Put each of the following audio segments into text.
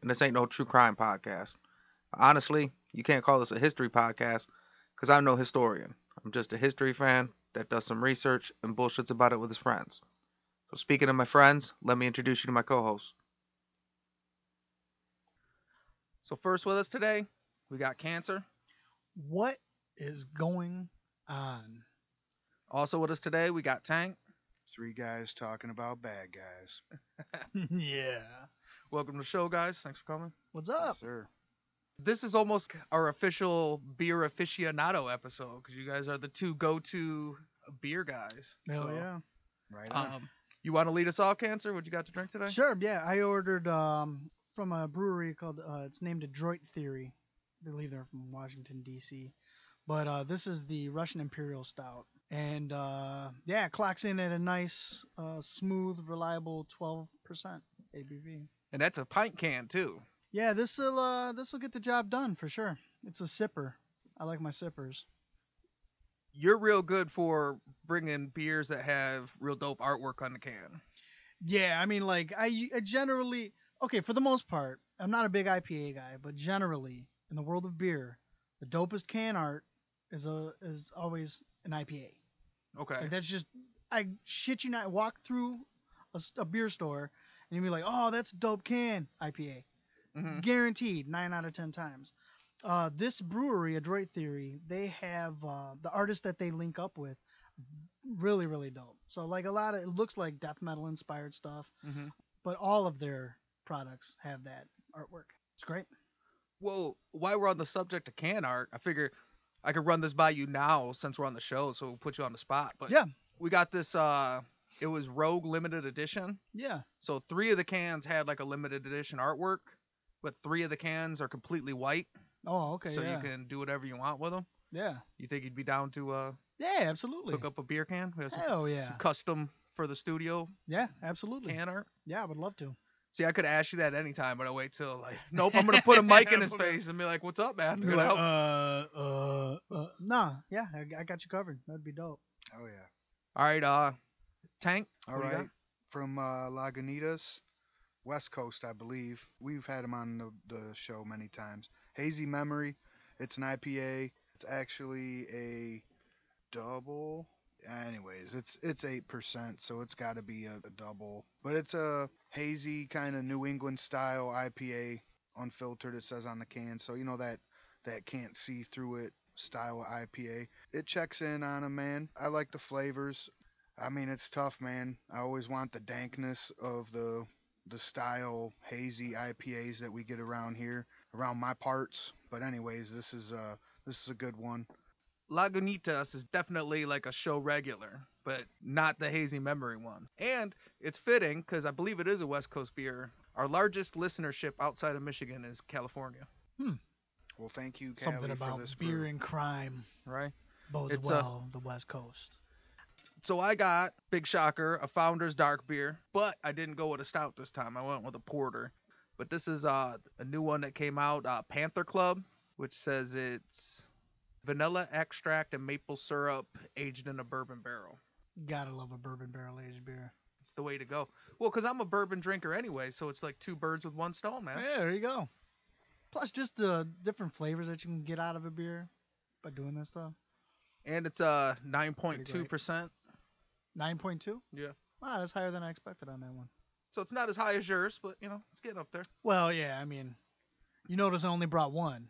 and this ain't no true crime podcast. Honestly, you can't call this a history podcast because I'm no historian. I'm just a history fan that does some research and bullshits about it with his friends. So speaking of my friends, let me introduce you to my co-host. So first with us today, we got Cancer. What is going on? Also with us today, we got Tank. Three guys talking about bad guys. Yeah. Welcome to the show, guys. Thanks for coming. What's up? Yes, sir. This is almost our official beer aficionado episode because you guys are the two go-to beer guys. Hell so, yeah. Right on. You want to lead us off, Cancer? What you got to drink today? Sure, yeah. I ordered from a brewery called, it's named Adroit Theory. I believe they're from Washington, D.C. But this is the Russian Imperial Stout. And, yeah, it clocks in at a nice, smooth, reliable 12% ABV. And that's a pint can, too. Yeah, this will get the job done for sure. It's a sipper. I like my sippers. You're real good for bringing beers that have real dope artwork on the can. Yeah, I mean, like, I generally... Okay, for the most part, I'm not a big IPA guy, but generally, in the world of beer, the dopest can art is always... an IPA. Okay. Like that's just, I shit you not, walk through a beer store and you'll be like, oh, that's a dope can, IPA. Mm-hmm. Guaranteed, 9 out of 10 times. This brewery, Adroit Theory, they have the artist that they link up with, really, really dope. So like a lot of, it looks like death metal inspired stuff, mm-hmm. but all of their products have that artwork. It's great. Well, while we're on the subject of can art, I figure... I could run this by you now since we're on the show, so we'll put you on the spot. But yeah, we got this. It was Rogue limited edition. Yeah. So 3 of the cans had like a limited edition artwork, but 3 of the cans are completely white. Oh, okay. So yeah, you can do whatever you want with them. Yeah. You think you'd be down to? Yeah, absolutely. Hook up a beer can. We have some, hell yeah. Some custom for the studio. Yeah, absolutely. Can art. Yeah, I would love to. See, I could ask you that anytime, but I wait till like, nope, I'm gonna put a mic in his face and be like, "What's up, man?" You're like, nah, yeah, I got you covered. That'd be dope. Oh yeah. All right, Tank. All right, from Lagunitas, West Coast, I believe. We've had him on the show many times. Hazy Memory. It's an IPA. It's actually a double. Anyways, it's 8%, so it's got to be a double. But it's a hazy kind of New England style IPA, unfiltered. It says on the can, so you know that can't see through it style IPA. It checks in on a man. I like the flavors. I mean, it's tough, man. I always want the dankness of the style hazy IPAs that we get around here, around my parts. But anyways, this is a good one. Lagunitas is definitely like a show regular, but not the Hazy Memory one. And it's fitting because I believe it is a West Coast beer. Our largest listenership outside of Michigan is California. Hmm. Well, thank you, Cali, something about for this beer brew. And crime, right? Bodes it's well the West Coast. So I got, big shocker, a Founders dark beer, but I didn't go with a stout this time. I went with a porter. But this is a new one that came out, Panther Club, which says it's vanilla extract and maple syrup aged in a bourbon barrel. Gotta love a bourbon barrel aged beer. It's the way to go. Well, because I'm a bourbon drinker anyway, so it's like 2 birds with 1 stone, man. Yeah, there you go. Plus just the different flavors that you can get out of a beer by doing this stuff. And it's 9.2%. 9.2? Yeah. Wow, that's higher than I expected on that one. So it's not as high as yours, but, you know, it's getting up there. Well, yeah, I mean, you notice I only brought 1.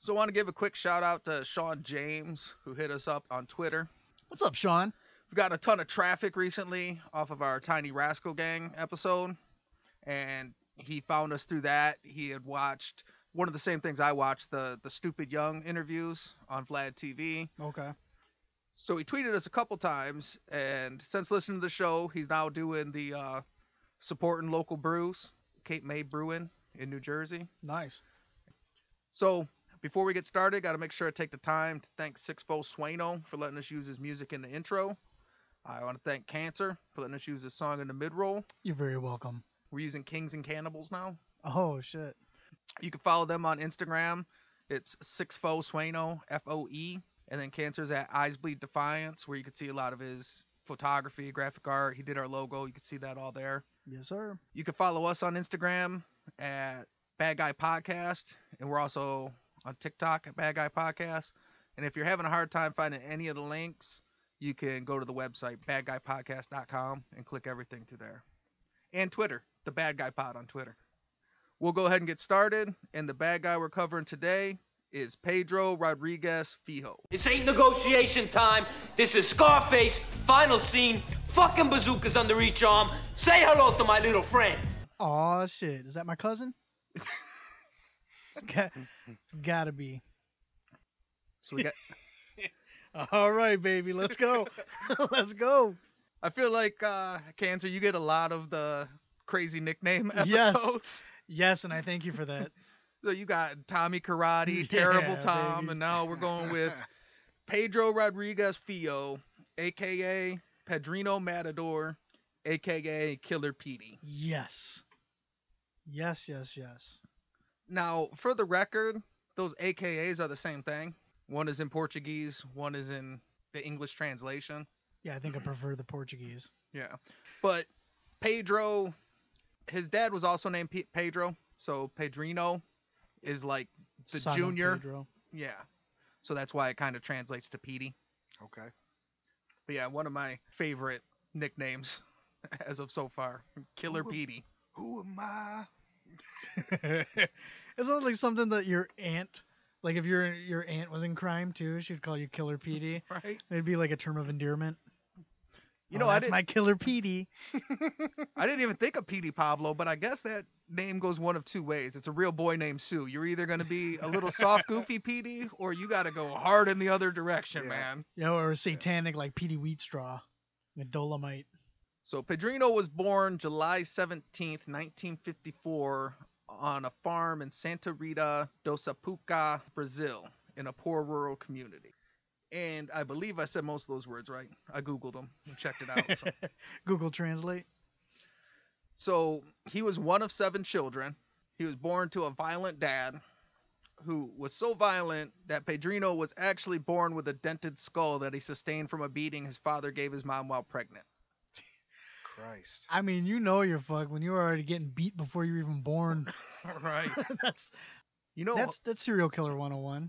So I want to give a quick shout out to Sean James, who hit us up on Twitter. What's up, Sean? We've got a ton of traffic recently off of our Tiny Rascal Gang episode, and he found us through that. He had watched one of the same things I watched, the Stupid Young interviews on Vlad TV. Okay. So he tweeted us a couple times, and since listening to the show, he's now doing the supporting local brews, Cape May Brewing in New Jersey. Nice. So before we get started, got to make sure I take the time to thank Sixfo Swaino for letting us use his music in the intro. I want to thank Cancer for letting us use his song in the mid-roll. You're very welcome. We're using Kings and Cannibals now. Oh, shit. You can follow them on Instagram. It's Sixfo Swaino, F-O-E. And then Cancer's at Eyes Bleed Defiance, where you can see a lot of his photography, graphic art. He did our logo. You can see that all there. Yes, sir. You can follow us on Instagram at BadGuyPodcast. And we're also on TikTok at BadGuyPodcast. And if you're having a hard time finding any of the links, you can go to the website, badguypodcast.com, and click everything through there. And Twitter, the Bad Guy Pod on Twitter. We'll go ahead and get started. And the bad guy we're covering today is Pedro Rodrigues Filho. This ain't negotiation time. This is Scarface, final scene, fucking bazookas under each arm. Say hello to my little friend. Aw, shit. Is that my cousin? It's gotta be. So we got... All right, baby. Let's go. Let's go. I feel like, Cancer, you get a lot of the crazy nickname episodes. Yes, and I thank you for that. So you got Tommy Karate, Terrible Tom, baby. And now we're going with Pedro Rodrigues Filho, a.k.a. Pedrinho Matador, a.k.a. Killer Petey. Yes. Yes, yes, yes. Now, for the record, those a.k.a.s are the same thing. One is in Portuguese, one is in the English translation. Yeah, I think I prefer the Portuguese. Yeah. But Pedro, his dad was also named Pedro, so Pedrinho is like the son junior. Pedro. Yeah. So that's why it kind of translates to Petey. Okay. But yeah, one of my favorite nicknames as of so far, Killer Petey. Who am I? It sounds like something that your aunt... Like if your aunt was in crime too, she'd call you Killer Petey. Right. It'd be like a term of endearment. You know, that's my Killer Petey. I didn't even think of Petey Pablo, but I guess that name goes one of two ways. It's a real boy named Sue. You're either gonna be a little soft, goofy Petey, or you gotta go hard in the other direction, man. You know, or satanic like Petey Wheatstraw, the Dolomite. So Pedrinho was born July 17th, 1954. On a farm in Santa Rita do Sapucaí, Brazil, in a poor rural community. And I believe I said most of those words right. I Googled them and checked it out. So. Google Translate. So he was one of 7 children. He was born to a violent dad who was so violent that Pedrinho was actually born with a dented skull that he sustained from a beating his father gave his mom while pregnant. Christ. I mean, you know you're fucked when you're already getting beat before you're even born. Right. That's serial killer 101.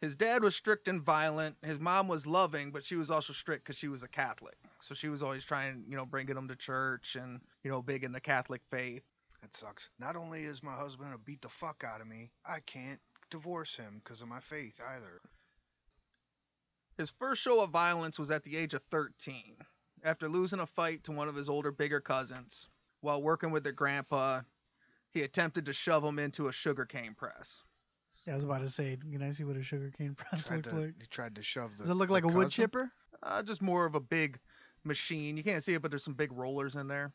His dad was strict and violent. His mom was loving, but she was also strict because she was a Catholic. So she was always trying, bringing him to church and, big in the Catholic faith. That sucks. Not only is my husband going to beat the fuck out of me, I can't divorce him because of my faith either. His first show of violence was at the age of 13. After losing a fight to one of his older, bigger cousins, while working with their grandpa, he attempted to shove him into a sugarcane press. Yeah, I was about to say, can I see what a sugarcane press looks like? He tried to shove the... Does it look like a wood chipper? Just more of a big machine. You can't see it, but there's some big rollers in there.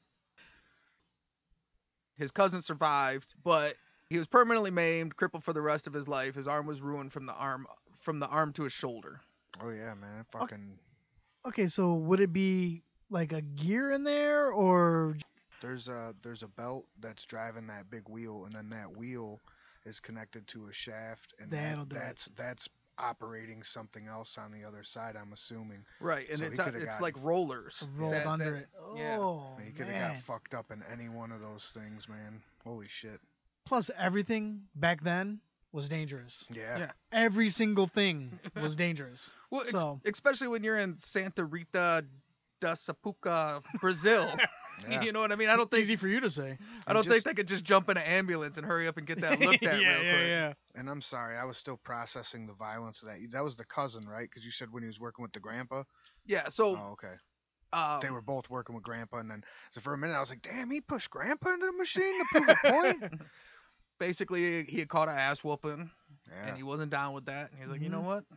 His cousin survived, but he was permanently maimed, crippled for the rest of his life. His arm was ruined from the arm to his shoulder. Oh, yeah, man. Fucking... Okay, so would it be like a gear in there, or there's a belt that's driving that big wheel, and then that wheel is connected to a shaft, and that's operating something else on the other side. I'm assuming. Right, and so it's like rollers rolled under it. Oh, yeah. He could have got fucked up in any one of those things, man. Holy shit! Plus, everything back then was dangerous. Yeah. Every single thing was dangerous. Well, so. Especially when you're in Santa Rita do Sapucaí, Brazil. Yeah. You know what I mean? Easy for you to say. I don't think they could just jump in an ambulance and hurry up and get that looked at real quick. Yeah. And I'm sorry, I was still processing the violence of that. That was the cousin, right? Because you said when he was working with the grandpa? Yeah, so... Oh, okay. They were both working with grandpa, and then... So for a minute, I was like, damn, he pushed grandpa into the machine to prove a point? Basically, he had caught an ass whooping, and he wasn't down with that. And he was like, you know what? I'm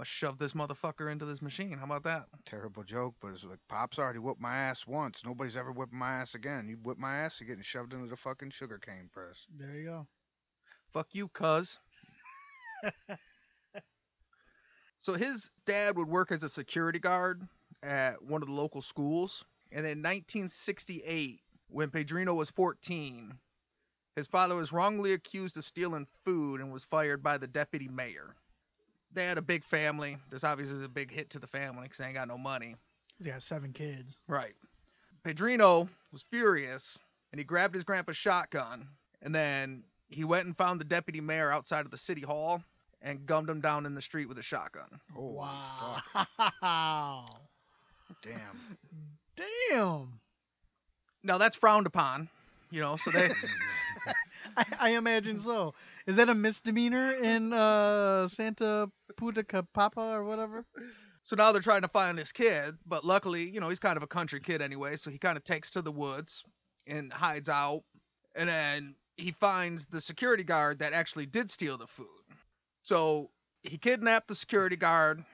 going to shove this motherfucker into this machine. How about that? Terrible joke, but it's like, Pop's already whooped my ass once. Nobody's ever whipping my ass again. You whip my ass, you're getting shoved into the fucking sugarcane press. There you go. Fuck you, cuz. So his dad would work as a security guard at one of the local schools. And in 1968, when Pedrinho was 14, his father was wrongly accused of stealing food and was fired by the deputy mayor. They had a big family. This obviously is a big hit to the family because they ain't got no money. He's got 7 kids. Right. Pedrinho was furious, and he grabbed his grandpa's shotgun, and then he went and found the deputy mayor outside of the city hall and gummed him down in the street with a shotgun. Oh, wow. Fuck. Damn. Damn. Now, that's frowned upon, you know, so they... I imagine so. Is that a misdemeanor in Santa Putucapapa or whatever? So now they're trying to find this kid, but luckily, you know, he's kind of a country kid anyway, so he kind of takes to the woods and hides out, and then he finds the security guard that actually did steal the food. So he kidnapped the security guard,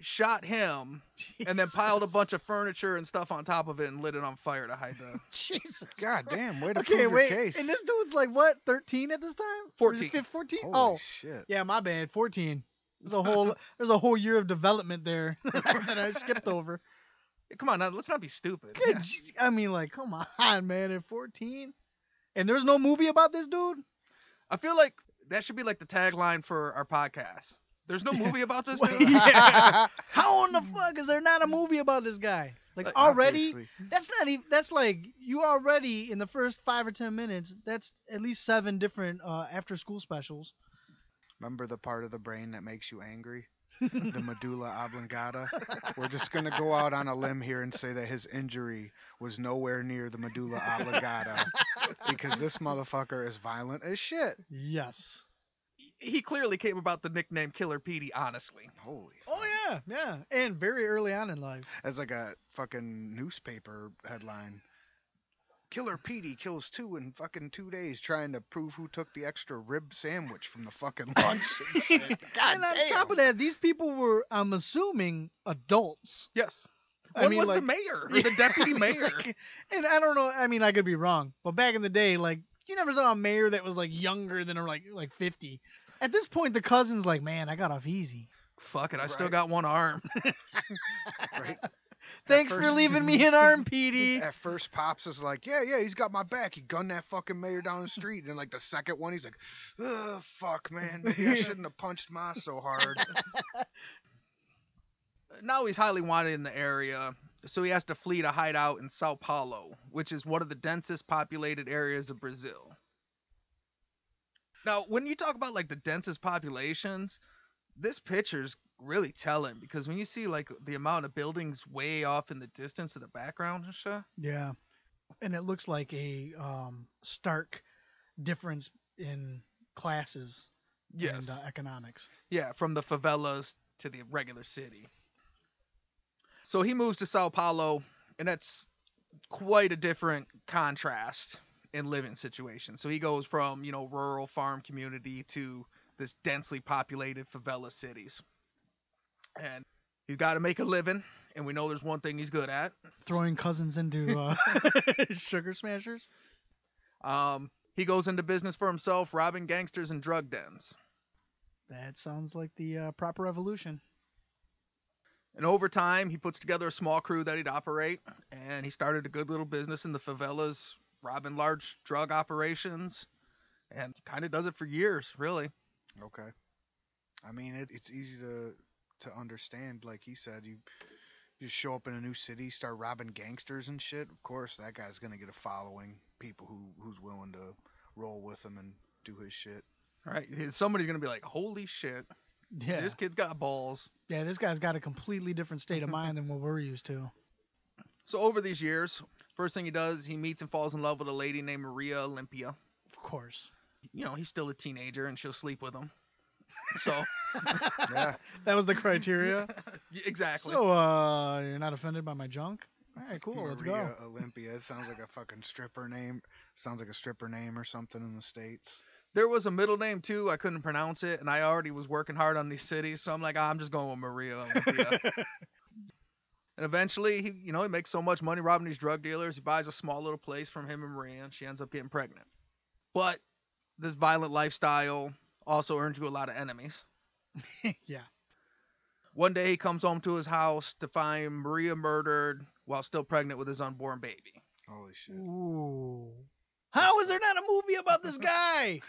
shot him, Jesus. And then piled a bunch of furniture and stuff on top of it and lit it on fire to hide the... Jesus. God damn, way to prove your case. And this dude's like, what, 13 at this time? 14. 14? Oh, shit. Yeah, my bad, 14. There's a whole year of development there that I skipped over. Come on, now, let's not be stupid. Yeah. I mean, like, come on, man, at 14? And there's no movie about this dude? I feel like that should be like the tagline for our podcast. There's no movie about this dude? Yeah. How in the fuck is there not a movie about this guy? Like already? Obviously. That's not even... That's like, you already, in the first 5 or 10 minutes, that's at least 7 different after-school specials. Remember the part of the brain that makes you angry? The medulla oblongata? We're just going to go out on a limb here and say that his injury was nowhere near the medulla oblongata because this motherfucker is violent as shit. Yes. He clearly came about the nickname Killer Petey, honestly. Holy fuck. Oh, yeah. Yeah. And very early on in life. As like a fucking newspaper headline. Killer Petey kills 2 in fucking 2 days trying to prove who took the extra rib sandwich from the fucking lunch. And shit. God damn. On top of that, these people were, I'm assuming, adults. Yes. I mean, the mayor or the deputy mayor? And I don't know. I mean, I could be wrong. But back in the day, like, you never saw a mayor that was, like, younger than, or like 50. At this point, the cousin's like, man, I got off easy. Fuck it. I still got one arm. Right. Thanks for leaving me an arm, Petey. At first, Pops is like, yeah, he's got my back. He gunned that fucking mayor down the street. And then, like, the second one, he's like, ugh, fuck, man. Maybe I shouldn't have punched Ma so hard. Now he's highly wanted in the area, so he has to flee to hide out in São Paulo, which is one of the densest populated areas of Brazil. Now, when you talk about, like, the densest populations, this picture's really telling because when you see, like, the amount of buildings way off in the distance in the background and shit. Yeah. And it looks like a stark difference in classes. Yes. And economics. Yeah, from the favelas to the regular city. So he moves to São Paulo, and that's quite a different contrast in living situation. So he goes from, you know, rural farm community to this densely populated favela cities. And he's got to make a living, and we know there's one thing he's good at. Throwing cousins into sugar smashers. He goes into business for himself, robbing gangsters and drug dens. That sounds like the proper evolution. And over time, he puts together a small crew that he'd operate, and he started a good little business in the favelas, robbing large drug operations, and kind of does it for years, really. Okay. I mean, it's easy to understand. Like he said, you just show up in a new city, start robbing gangsters and shit. Of course, that guy's going to get a following, people who's willing to roll with him and do his shit. All right. Somebody's going to be like, holy shit. Yeah. This kid's got balls. Yeah, this guy's got a completely different state of mind than what we're used to. So over these years, first thing he does, he meets and falls in love with a lady named Maria Olympia. Of course. You know, he's still a teenager and she'll sleep with him. So yeah. That was the criteria. Exactly. So you're not offended by my junk? All right, cool. Let's go. Maria Olympia. It sounds like a fucking stripper name. Sounds like a stripper name or something in the States. There was a middle name, too. I couldn't pronounce it, and I already was working hard on these cities, so I'm like, I'm just going with Maria. And eventually, he makes so much money robbing these drug dealers, he buys a small little place from him and Maria, and she ends up getting pregnant. But this violent lifestyle also earns you a lot of enemies. Yeah. One day he comes home to his house to find Maria murdered while still pregnant with his unborn baby. Holy shit. Ooh. How is there not a movie about this guy?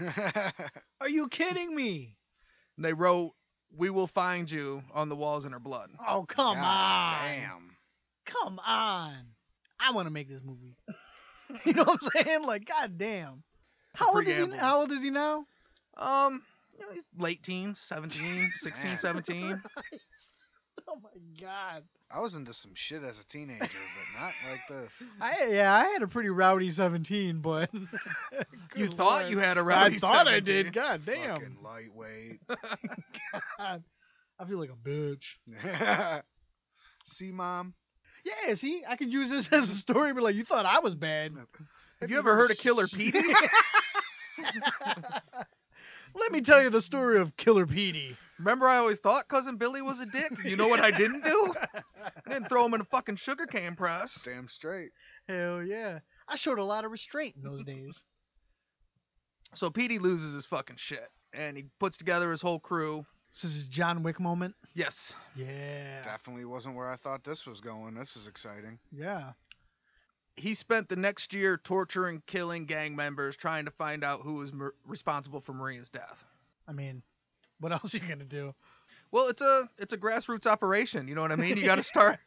Are you kidding me? And they wrote, "We will find you" on the walls in her blood. Oh, come on. Damn. Come on. I want to make this movie. You know what I'm saying? Like, goddamn. How old is he now? You know, he's late teens, 17, 16, 17. Christ. Oh my god. I was into some shit as a teenager, but not like this. I had a pretty rowdy 17, but you thought you had a rowdy 17. I thought I did. God damn. Fucking lightweight. God. I feel like a bitch. See, Mom? Yeah, see? I could use this as a story, but like, you thought I was bad. Have you ever heard of Killer Petey? Let me tell you the story of Killer Petey. Remember I always thought Cousin Billy was a dick? You know what I didn't do? I didn't throw him in a fucking sugar cane press. Damn straight. Hell yeah. I showed a lot of restraint in those days. So Petey loses his fucking shit, and he puts together his whole crew. This is his John Wick moment? Yes. Yeah. Definitely wasn't where I thought this was going. This is exciting. Yeah. He spent the next year torturing, killing gang members, trying to find out who was responsible for Maria's death. I mean, what else are you gonna do? Well, it's a grassroots operation. You know what I mean? You got to start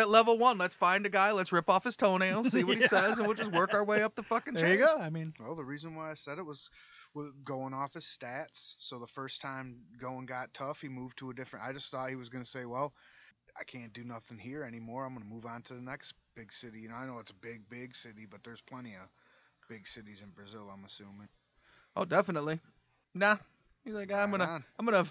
at level one. Let's find a guy. Let's rip off his toenails, see what he says, and we'll just work our way up the fucking chain. There you go. I mean, well, the reason why I said it was going off his stats. So the first time going got tough, he moved to a different. I just thought he was gonna say, well, I can't do nothing here anymore. I'm going to move on to the next big city. You know, I know it's a big, big city, but there's plenty of big cities in Brazil, I'm assuming. Oh, definitely. Nah. He's like, I'm going to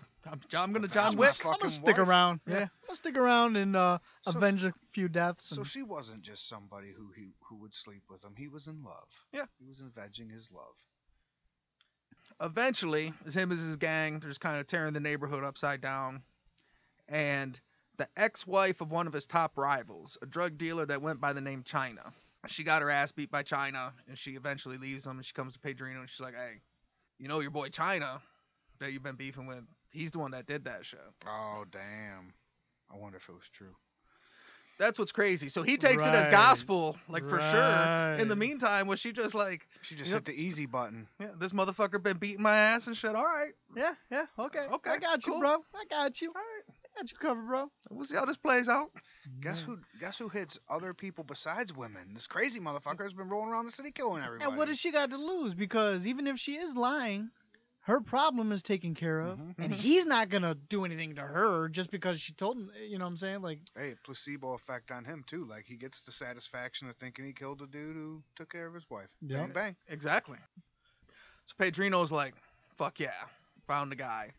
John Wick. I'm going to stick around. Yeah. I'm going to stick around and avenge a few deaths. So she wasn't just somebody who would sleep with him. He was in love. Yeah. He was avenging his love. Eventually, as him as his gang, they're just kind of tearing the neighborhood upside down. And the ex-wife of one of his top rivals, a drug dealer that went by the name China. She got her ass beat by China, and she eventually leaves him, and she comes to Pedrinho, and she's like, hey, you know your boy China that you've been beefing with? He's the one that did that shit. Oh, damn. I wonder if it was true. That's what's crazy. So he takes it as gospel, like, for sure. In the meantime, was she just like... She just hit the easy button. Yeah, this motherfucker been beating my ass and shit. All right. Yeah, okay. I got you, bro. I got you. All right. Got you covered, bro. We'll see how this plays out. Guess who hits other people besides women? This crazy motherfucker has been rolling around the city killing everybody. And what does she got to lose? Because even if she is lying, her problem is taken care of. Mm-hmm. And he's not going to do anything to her just because she told him, you know what I'm saying? Like, hey, placebo effect on him, too. Like, he gets the satisfaction of thinking he killed a dude who took care of his wife. Yep. Bang, bang. Exactly. So Pedrinho's like, fuck yeah, found the guy.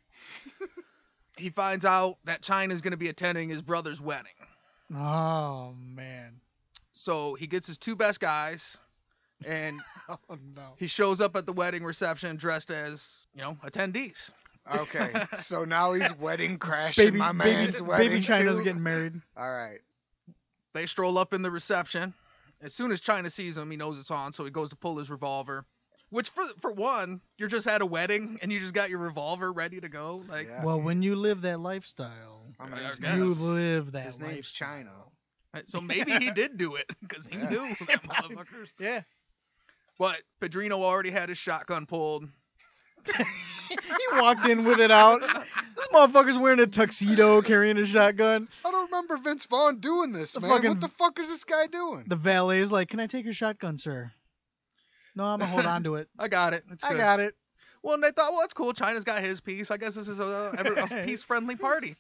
He finds out that China's going to be attending his brother's wedding. Oh, man. So he gets his two best guys, and he shows up at the wedding reception dressed as, you know, attendees. Okay, so now he's wedding crashing my man's wedding. Baby China's getting married. All right. They stroll up in the reception. As soon as China sees him, he knows it's on, so he goes to pull his revolver. Which, for one, you're just at a wedding, and you just got your revolver ready to go. Like, yeah. Well, when you live that lifestyle, you live that lifestyle. His name's China. Right, so maybe he did do it, because he knew that motherfuckers. Yeah. But Pedrinho already had his shotgun pulled. He walked in with it out. This motherfucker's wearing a tuxedo, carrying a shotgun. I don't remember Vince Vaughn doing this, man. What the fuck is this guy doing? The valet's like, can I take your shotgun, sir? No, I'm going to hold on to it. I got it. It's good. I got it. Well, and I thought, well, it's cool. China's got his piece. I guess this is a peace-friendly party.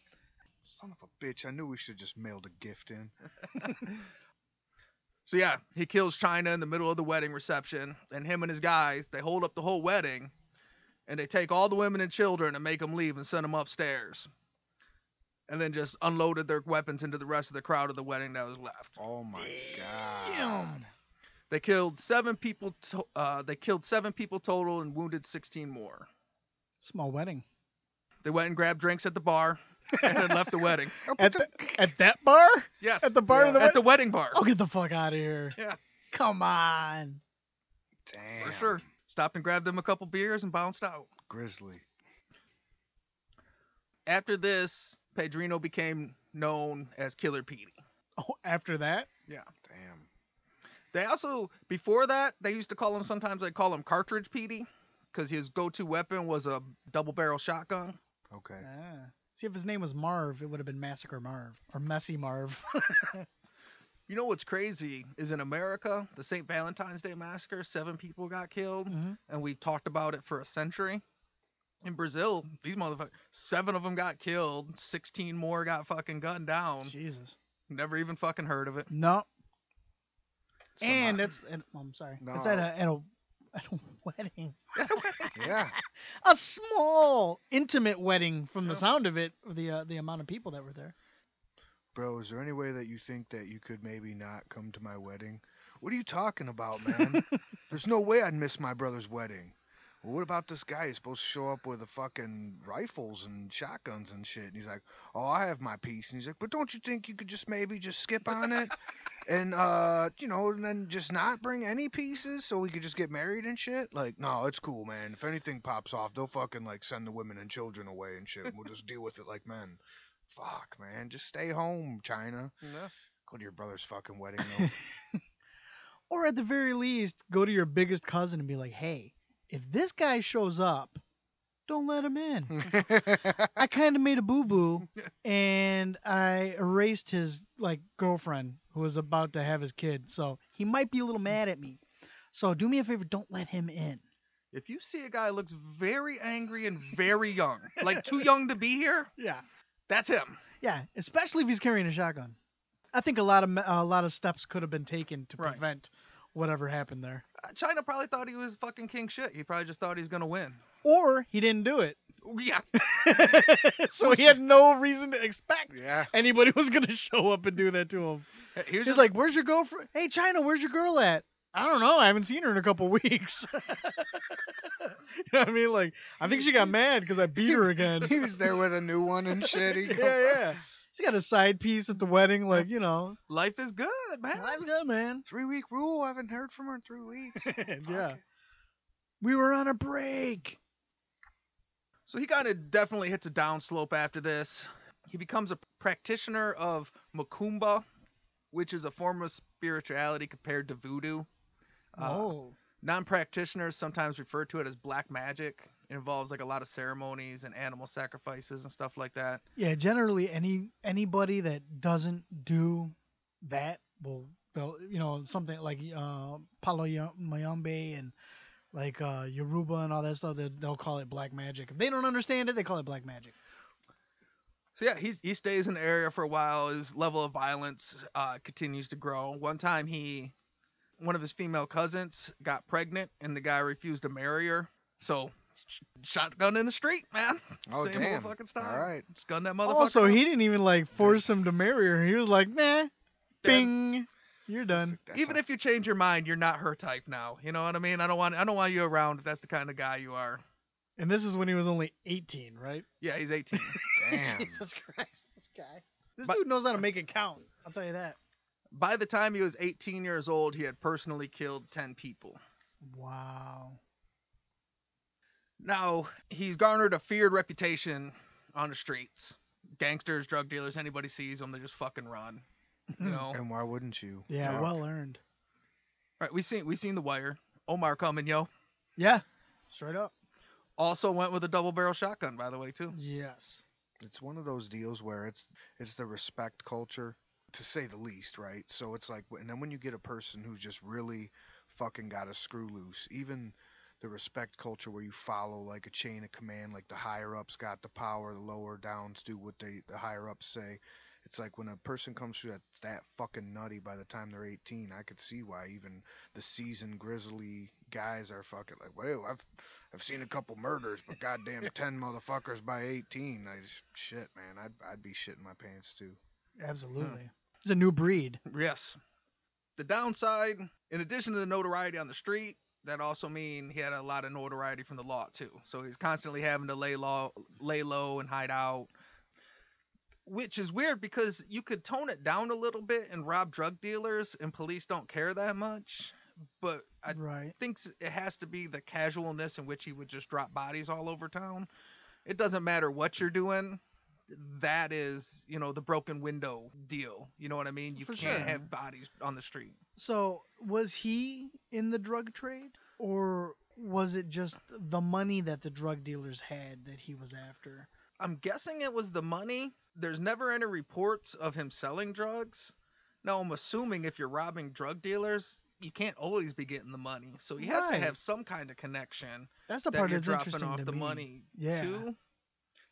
Son of a bitch. I knew we should have just mailed a gift in. So, yeah, he kills China in the middle of the wedding reception, and him and his guys, they hold up the whole wedding, and they take all the women and children and make them leave and send them upstairs, and then just unloaded their weapons into the rest of the crowd of the wedding that was left. Oh, my God. Damn. They killed seven people. They killed seven people total and wounded 16 more. Small wedding. They went and grabbed drinks at the bar and then left the wedding. At that bar? Yes. At the bar. Yeah. At the wedding bar. Oh, get the fuck out of here. Yeah. Come on. Damn. For sure. Stopped and grabbed them a couple beers and bounced out. Grizzly. After this, Pedrinho became known as Killer Petey. Oh, after that? Yeah. Damn. They also, before that, they used to call him, sometimes they call him Cartridge Petey, because his go-to weapon was a double-barrel shotgun. Okay. Ah. See, if his name was Marv, it would have been Massacre Marv, or Messy Marv. You know what's crazy is in America, the St. Valentine's Day Massacre, 7 people got killed, mm-hmm. and we've talked about it for a century. In Brazil, these motherfuckers, 7 of them got killed, 16 more got fucking gunned down. Jesus. Never even fucking heard of it. No. Somebody. And it's, and, well, I'm sorry, no. It's at a wedding. Yeah. A small, intimate wedding from the sound of it, the amount of people that were there. Bro, is there any way that you think that you could maybe not come to my wedding? What are you talking about, man? There's no way I'd miss my brother's wedding. Well, what about this guy who's supposed to show up with the fucking rifles and shotguns and shit? And he's like, oh, I have my piece. And he's like, but don't you think you could just maybe just skip on it? And, you know, and then just not bring any pieces so we could just get married and shit? Like, no, it's cool, man. If anything pops off, they'll fucking, like, send the women and children away and shit. And we'll just deal with it like men. Fuck, man. Just stay home, China. Yeah. Go to your brother's fucking wedding. Or at the very least, go to your biggest cousin and be like, hey, if this guy shows up, don't let him in. I kind of made a boo-boo, and I erased his girlfriend who was about to have his kid, so he might be a little mad at me. So do me a favor, don't let him in. If you see a guy who looks very angry and very young, like too young to be here, yeah. That's him. Yeah, especially if he's carrying a shotgun. I think a lot of steps could have been taken to prevent whatever happened there. China probably thought he was fucking king shit. He probably just thought he was going to win. Or he didn't do it. Yeah. So he had no reason to expect anybody was going to show up and do that to him. He's like, where's your girlfriend? Hey, China, where's your girl at? I don't know. I haven't seen her in a couple weeks. You know what I mean? Like, I think she got mad because I beat her again. He was there with a new one and shit. Yeah. She got a side piece at the wedding. Like, you know. Life is good, man. Life is good, man. 3-week rule. I haven't heard from her in 3 weeks. Yeah. It. We were on a break. So he kind of definitely hits a downslope after this. He becomes a practitioner of Macumba, which is a form of spirituality compared to voodoo. Non-practitioners sometimes refer to it as black magic. It involves a lot of ceremonies and animal sacrifices and stuff like that. Yeah, generally anybody that doesn't do that will, something like Palo Mayombe and Yoruba and all that stuff, they'll call it black magic. If they don't understand it, they call it black magic. So yeah, he stays in the area for a while. His level of violence continues to grow. One time one of his female cousins got pregnant, and the guy refused to marry her. So, shotgun in the street, man. Oh, same damn. Old fucking style. All right. Just gun that motherfucker. Also, he didn't even, force him to marry her. He was like, nah, dead. Bing, you're done. That's even if you change your mind, you're not her type now. You know what I mean? I don't want you around if that's the kind of guy you are. And this is when he was only 18, right? Yeah, he's 18. Damn. Jesus Christ, this guy. This dude knows how to make it count. I'll tell you that. By the time he was 18 years old, he had personally killed 10 people. Wow. Now, he's garnered a feared reputation on the streets. Gangsters, drug dealers, anybody sees him, they just fucking run. You know? And why wouldn't you? Yeah, Mark. Well earned. All right, we seen The Wire. Omar coming, yo. Yeah, straight up. Also went with a double-barrel shotgun, by the way, too. Yes. It's one of those deals where it's the respect culture, to say the least, right? So it's like, and then when you get a person who's just really fucking got a screw loose, even the respect culture where you follow a chain of command, the higher ups got the power, the lower downs do what the higher ups say. It's like when a person comes through that's that fucking nutty by the time they're 18, I could see why even the seasoned grizzly guys are fucking well, I've seen a couple murders, but goddamn 10 motherfuckers by 18. Shit, man, I'd be shitting my pants too. Absolutely. It's a new breed. Yes. The downside, in addition to the notoriety on the street, that also mean he had a lot of notoriety from the law too. So he's constantly having to lay low and hide out, which is weird because you could tone it down a little bit and rob drug dealers and police don't care that much. but I think it has to be the casualness in which he would just drop bodies all over town. It doesn't matter what you're doing. That is, you know, the broken window deal. You know what I mean? You can't have bodies on the street. So was he in the drug trade, or was it just the money that the drug dealers had that he was after? I'm guessing it was the money. There's never any reports of him selling drugs. Now, I'm assuming if you're robbing drug dealers, you can't always be getting the money. So he has to have some kind of connection. That's the part that's interesting to me. Dropping off the money too.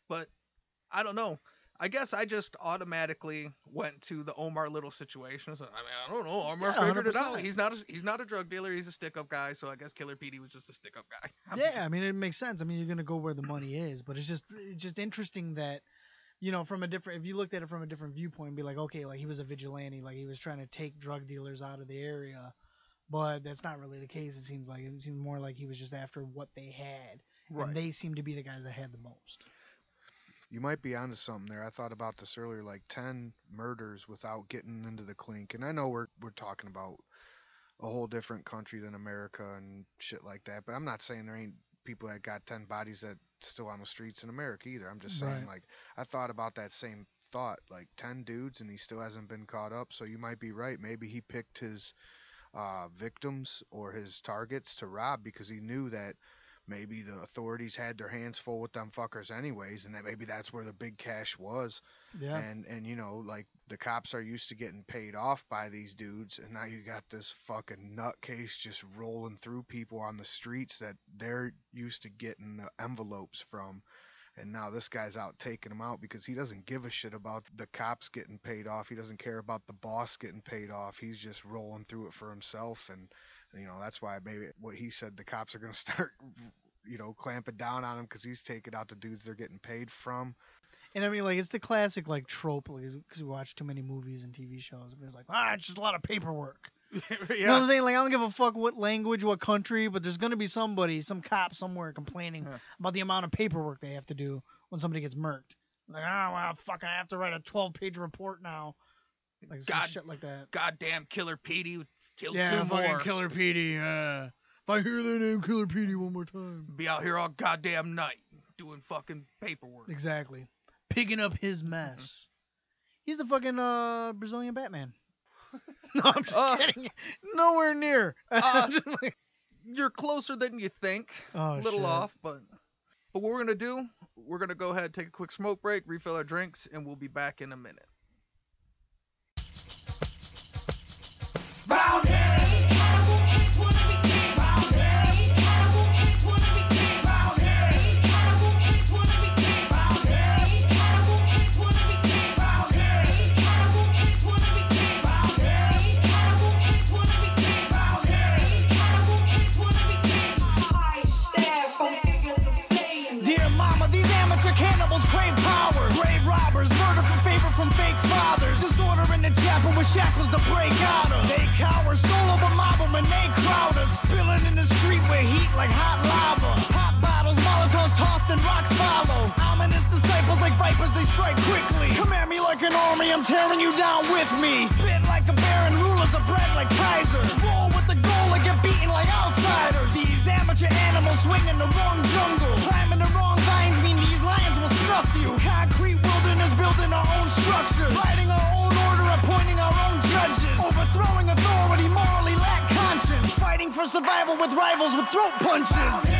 But I don't know. I guess I just automatically went to the Omar Little situation. So, I mean, I don't know. Omar figured it out. He's not a drug dealer. He's a stick-up guy. So I guess Killer Petey was just a stick-up guy. I mean, it makes sense. I mean, you're gonna go where the money is, but it's just interesting that, you know, from a different, if you looked at it from a different viewpoint, and be like, okay, like he was a vigilante, like he was trying to take drug dealers out of the area, but that's not really the case. It seems like it seemed more like he was just after what they had, and they seemed to be the guys that had the most. You might be onto something there. I thought about this earlier, like 10 murders without getting into the clink. And I know we're talking about a whole different country than America and shit like that. But I'm not saying there ain't people that got 10 bodies that still on the streets in America either. I'm just saying, like, I thought about that same thought, like 10 dudes and he still hasn't been caught up. So you might be right. Maybe he picked his victims or his targets to rob because he knew that maybe the authorities had their hands full with them fuckers anyways, and that maybe that's where the big cash was. Yeah. And you know, like the cops are used to getting paid off by these dudes, and now you got this fucking nutcase just rolling through people on the streets that they're used to getting the envelopes from. And now this guy's out taking them out because he doesn't give a shit about the cops getting paid off. He doesn't care about the boss getting paid off. He's just rolling through it for himself. And, you know, that's why maybe what he said, the cops are going to start, you know, clamping down on him because he's taking out the dudes they're getting paid from. And I mean, like, it's the classic, like, trope because we watch too many movies and TV shows. And it's like, it's just a lot of paperwork. You know what I'm saying? Like, I don't give a fuck what language, what country, but there's going to be somebody, some cop somewhere complaining about the amount of paperwork they have to do when somebody gets murked. Like, oh, wow, fuck, I have to write a 12-page report now. Like, some shit like that. Goddamn Killer Petey killed two more. Yeah, fucking Killer Petey. If I hear their name, Killer Petey, one more time. Be out here all goddamn night doing fucking paperwork. Exactly. Picking up his mess. Mm-hmm. He's the fucking Brazilian Batman. No, I'm just kidding. Nowhere near. You're closer than you think. Oh, a little shit. Off, but what we're going to do, we're going to go ahead, take a quick smoke break, refill our drinks, and we'll be back in a minute. From fake fathers, disorder in the chapel with shackles to break out of. They cower, soul of a mob when they crowd us, spilling in the street with heat like hot lava. Pop bottles, molotovs tossed and rocks follow. Ominous disciples like vipers, they strike quickly. Come at me like an army, I'm tearing you down with me. Spit like a baron, rulers are bred like Kaisers. Roll with the goal and get beaten like outsiders. These amateur animals swing in the wrong jungle. Climbing the wrong vines mean these lions will snuff you. Concrete wilderness building our own structures, writing our own order, appointing our own judges, overthrowing authority, morally lack conscience, fighting for survival with rivals with throat punches.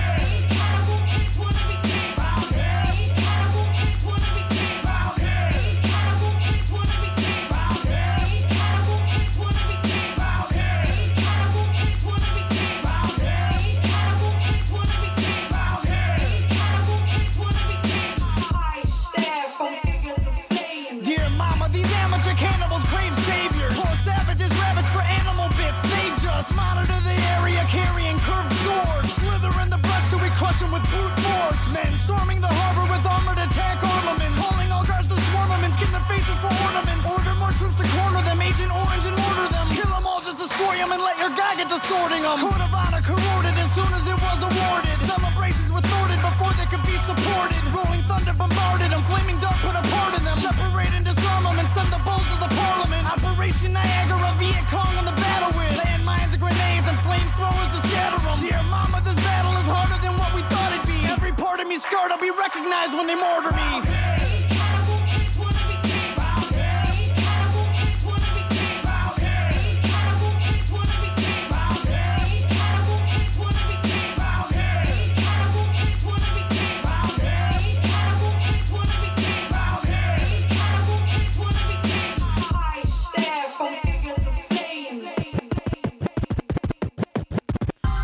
Monitor the area carrying curved swords, slither in the brush till we crush them with brute force. Men storming the harbor with armored attack armaments, calling all guards to swarm them and skin their faces for ornaments. Order more troops to corner them, Agent Orange and order them. Kill them all, just destroy them and let your guy get to sorting them. Code of honor corroded as soon as it was awarded. Celebrations were thwarted before they could be supported. Rolling thunder bombarded them, flaming dark put a part in them. Separate and disarm them and send the bulls to the parliament. Operation Niagara, Viet Cong in the battle with landmines and grenades and flames. lowers the scatterum. Dear mama, this battle is harder than what we thought it'd be. Every part of me scarred, I'll be recognized when they murder me.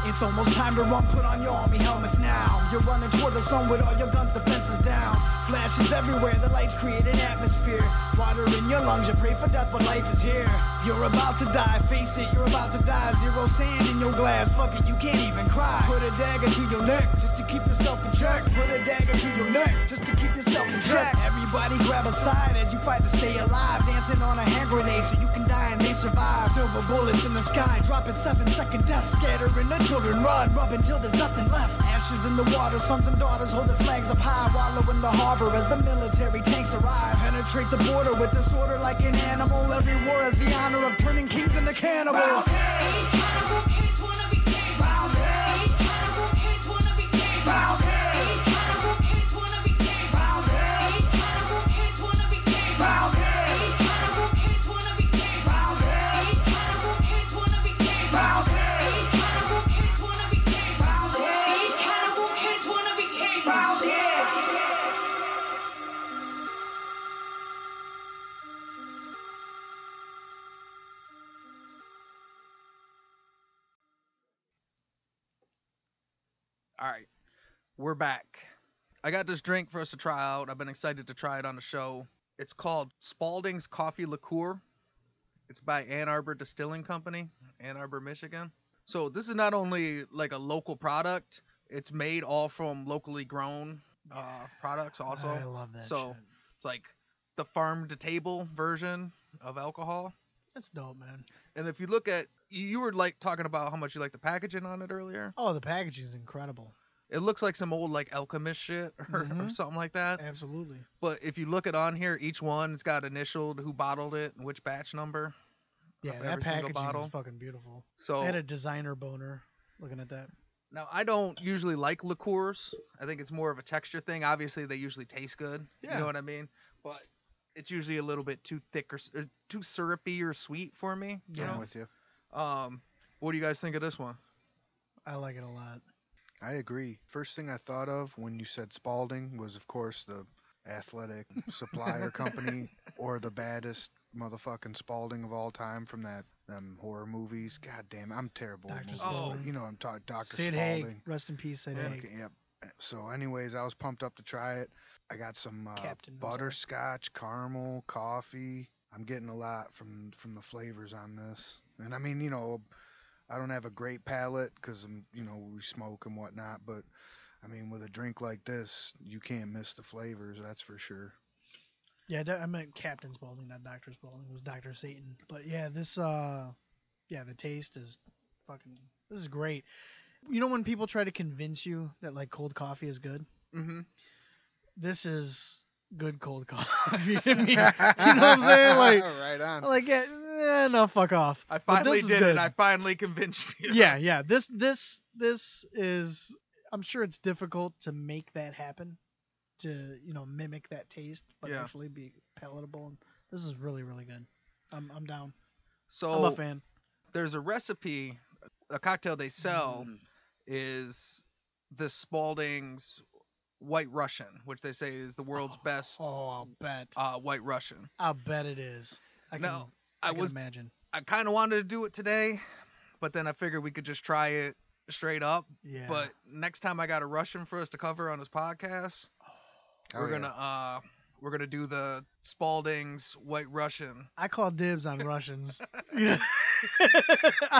It's almost time to run, put on your army helmets now. You're running toward the sun with all your guns, defenses down. Flashes everywhere, the lights create an atmosphere. Water in your lungs, you pray for death, but life is here. You're about to die, face it, you're about to die. Zero sand in your glass, fuck it, you can't even cry. Put a dagger to your neck, just to keep yourself in check. Put a dagger to your neck, just to keep yourself in check. Everybody grab a side as you fight to stay alive. Dancing on a hand grenade so you can die and they survive. Silver bullets in the sky, dropping 7-second death. Scattering the children, run, rub until there's nothing left. Ashes in the water, sons and daughters holding flags up high. Wallow in the harbor as the military tanks arrive. Penetrate the border with disorder like an animal. Every war has the honor of turning kings into cannibals. Alright, we're back. I got this drink for us to try out. I've been excited to try it on the show. It's called Spalding's Coffee Liqueur. It's by Ann Arbor Distilling Company, Ann Arbor, Michigan. So this is not only like a local product, it's made all from locally grown products also. I love that So shit. It's like the farm-to-table version of alcohol. That's dope, man. And if you look at, you were like talking about how much you like the packaging on it earlier. Oh, the packaging is incredible. It looks like some old like alchemist shit or something like that. Absolutely. But if you look at on here, each one's got initialed who bottled it and which batch number. Yeah, that packaging is fucking beautiful. So I had a designer boner looking at that. Now, I don't usually like liqueurs. I think it's more of a texture thing. Obviously, they usually taste good. Yeah. You know what I mean? But it's usually a little bit too thick or too syrupy or sweet for me. Yeah, I'm with you. What do you guys think of this one? I like it a lot. I agree. First thing I thought of when you said Spalding was, of course, the athletic supplier company or the baddest motherfucking Spalding of all time from them horror movies. God damn, I'm terrible. Dr. Spalding. You know I'm talking Dr. Spalding. Haig. Rest in peace, Sid Haig. Okay, yep. So anyways, I was pumped up to try it. I got some butterscotch, caramel, coffee. I'm getting a lot from the flavors on this. And I mean, you know, I don't have a great palate because, you know, we smoke and whatnot. But, I mean, with a drink like this, you can't miss the flavors, that's for sure. Yeah, I meant Captain Spaulding, not Dr. Spaulding. It was Dr. Satan. But, yeah, this, the taste is fucking, this is great. You know when people try to convince you that, like, cold coffee is good? Mm-hmm. This is good cold coffee to me. You know what I'm saying? Like, right on. Like, yeah, no, fuck off. I finally did it. I finally convinced you. Yeah. This is, I'm sure it's difficult to make that happen, to, you know, mimic that taste, but actually be palatable. And this is really, really good. I'm down. So I'm a fan. There's a recipe, a cocktail they sell is the Spalding's White Russian, which they say is the world's best. Oh, I'll bet. White Russian. I'll bet it is. I can imagine. I kind of wanted to do it today, but then I figured we could just try it straight up. Yeah. But next time I got a Russian for us to cover on this podcast, we're gonna do the Spalding's White Russian. I call dibs on Russians. I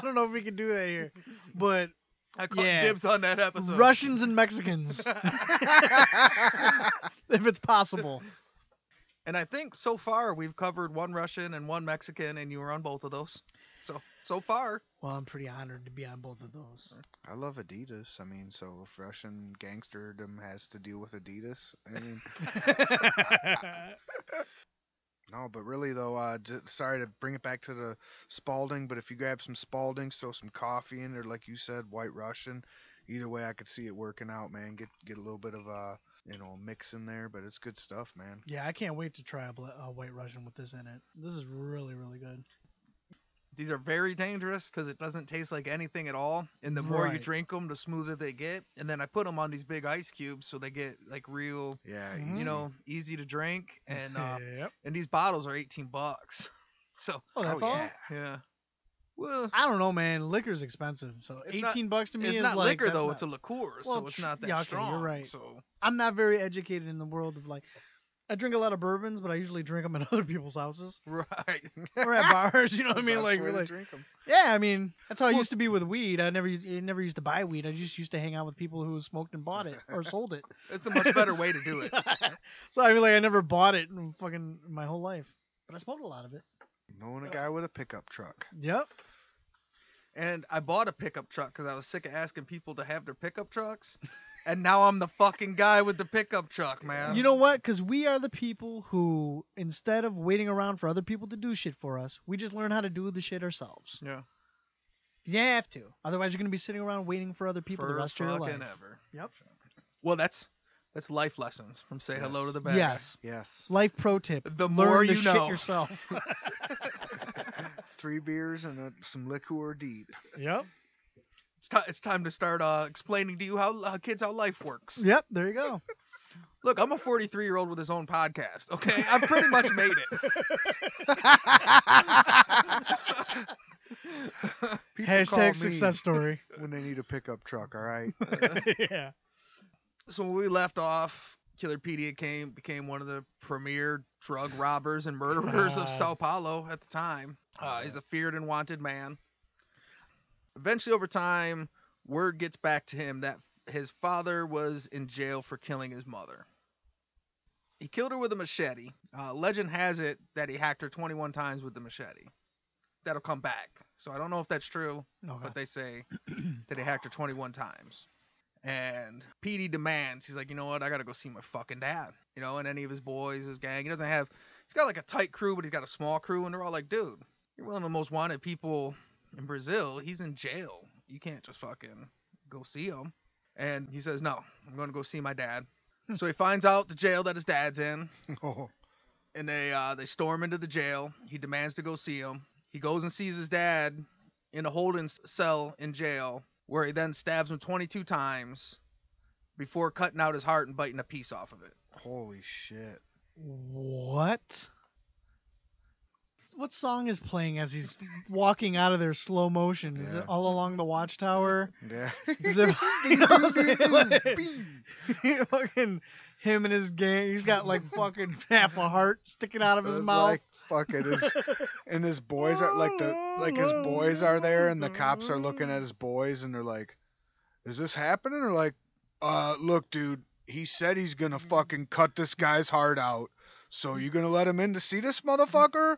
don't know if we can do that here, but. I caught dibs on that episode. Russians and Mexicans. If it's possible. And I think so far we've covered one Russian and one Mexican, and you were on both of those. So far. Well, I'm pretty honored to be on both of those. I love Adidas. I mean, so if Russian gangsterdom has to deal with Adidas, I mean... No, but really though, sorry to bring it back to the Spalding, but if you grab some Spaldings, throw some coffee in there, like you said, White Russian. Either way, I could see it working out, man. Get a little bit of mix in there, but it's good stuff, man. Yeah, I can't wait to try a White Russian with this in it. This is really, really good. These are very dangerous because it doesn't taste like anything at all. And the more you drink them, the smoother they get. And then I put them on these big ice cubes so they get like real, easy to drink. And and these bottles are $18. So that's all. Yeah. Well, I don't know, man. Liquor's expensive, so $18 to me is like. It's not liquor though; it's a liqueur, so it's not that strong. You're right. So I'm not very educated in the world of like. I drink a lot of bourbons, but I usually drink them in other people's houses. Right. Or at bars, you know what I mean? Like drink them. Yeah, I mean, that's how I used to be with weed. I never used to buy weed. I just used to hang out with people who smoked and bought it or sold it. That's the much better way to do it. So I mean, like, I never bought it in fucking my whole life, but I smoked a lot of it. Knowing a guy with a pickup truck. Yep. And I bought a pickup truck because I was sick of asking people to have their pickup trucks. And now I'm the fucking guy with the pickup truck, man. You know what? Because we are the people who, instead of waiting around for other people to do shit for us, we just learn how to do the shit ourselves. Yeah. You have to. Otherwise, you're going to be sitting around waiting for other people the rest of your life. Fucking ever. Yep. Well, that's life lessons from Say Hello to the Bad Guy. Yes. Life pro tip. The more you know. Learn to shit yourself. 3 beers and some liqueur deep. Yep. It's time to start explaining to you how life works. Yep, there you go. Look, I'm a 43-year-old with his own podcast, okay? I've pretty much made it. Hashtag success story. When they need a pickup truck, all right? Yeah. So when we left off, Killer Petey became one of the premier drug robbers and murderers of São Paulo at the time. He's a feared and wanted man. Eventually, over time, word gets back to him that his father was in jail for killing his mother. He killed her with a machete. Legend has it that he hacked her 21 times with the machete. That'll come back. So I don't know if that's true, but they say that he hacked her 21 times. And Petey demands, he's like, you know what, I gotta go see my fucking dad. You know, and any of his boys, his gang, he's got like a tight crew, but he's got a small crew, and they're all like, dude, you're one of the most wanted people in Brazil. He's in jail. You can't just fucking go see him. And he says, no, I'm going to go see my dad. So he finds out the jail that his dad's in. And they storm into the jail. He demands to go see him. He goes and sees his dad in a holding cell in jail, where he then stabs him 22 times before cutting out his heart and biting a piece off of it. Holy shit. What? What song is playing as he's walking out of there slow motion? Is it All Along the Watchtower? Yeah. Is it, you know what I'm saying? Fucking him and his gang. He's got like fucking half a heart sticking out of his mouth. Like fucking his boys are his boys are there, and the cops are looking at his boys and they're like, is this happening? Or like, look, dude, he said he's gonna fucking cut this guy's heart out. So you gonna let him in to see this motherfucker?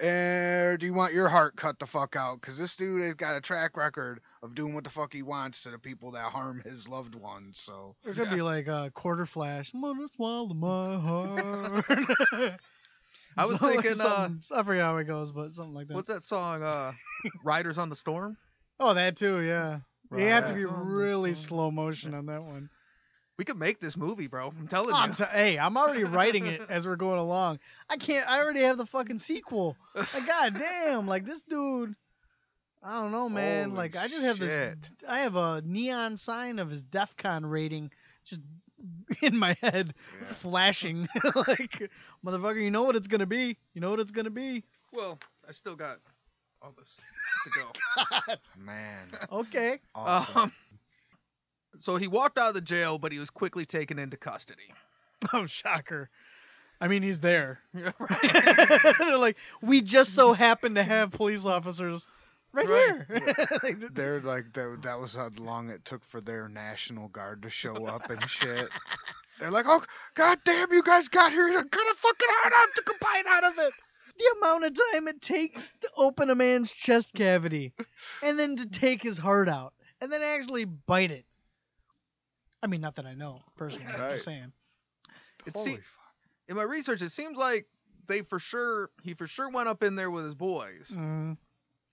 Or do you want your heart cut the fuck out? Because this dude has got a track record of doing what the fuck he wants to the people that harm his loved ones. So it could be like a quarter flash. I'm gonna swallow my heart. I was thinking, I forget how it goes, but something like that. What's that song? Riders on the Storm. Oh, that too. Yeah, you have to be really slow motion on that one. We could make this movie, bro. I'm telling you. Hey, I'm already writing it as we're going along. I already have the fucking sequel. Like, goddamn. Like, this dude. I don't know, man. Holy I just have this. I have a neon sign of his DEFCON rating just in my head, flashing. Like, motherfucker, you know what it's going to be. You know what it's going to be. Well, I still got all this to go. God. Man. Okay. Awesome. So he walked out of the jail, but he was quickly taken into custody. Oh, shocker. I mean, he's there. Yeah, right. They're like, we just so happen to have police officers right here. Yeah. They're like, that was how long it took for their National Guard to show up and shit. They're like, oh, goddamn, you guys got here. Cut a fucking heart out to combine out of it. The amount of time it takes to open a man's chest cavity and then to take his heart out and then actually bite it. I mean, not that I know personally. I'm just saying. In my research, it seems like he for sure went up in there with his boys,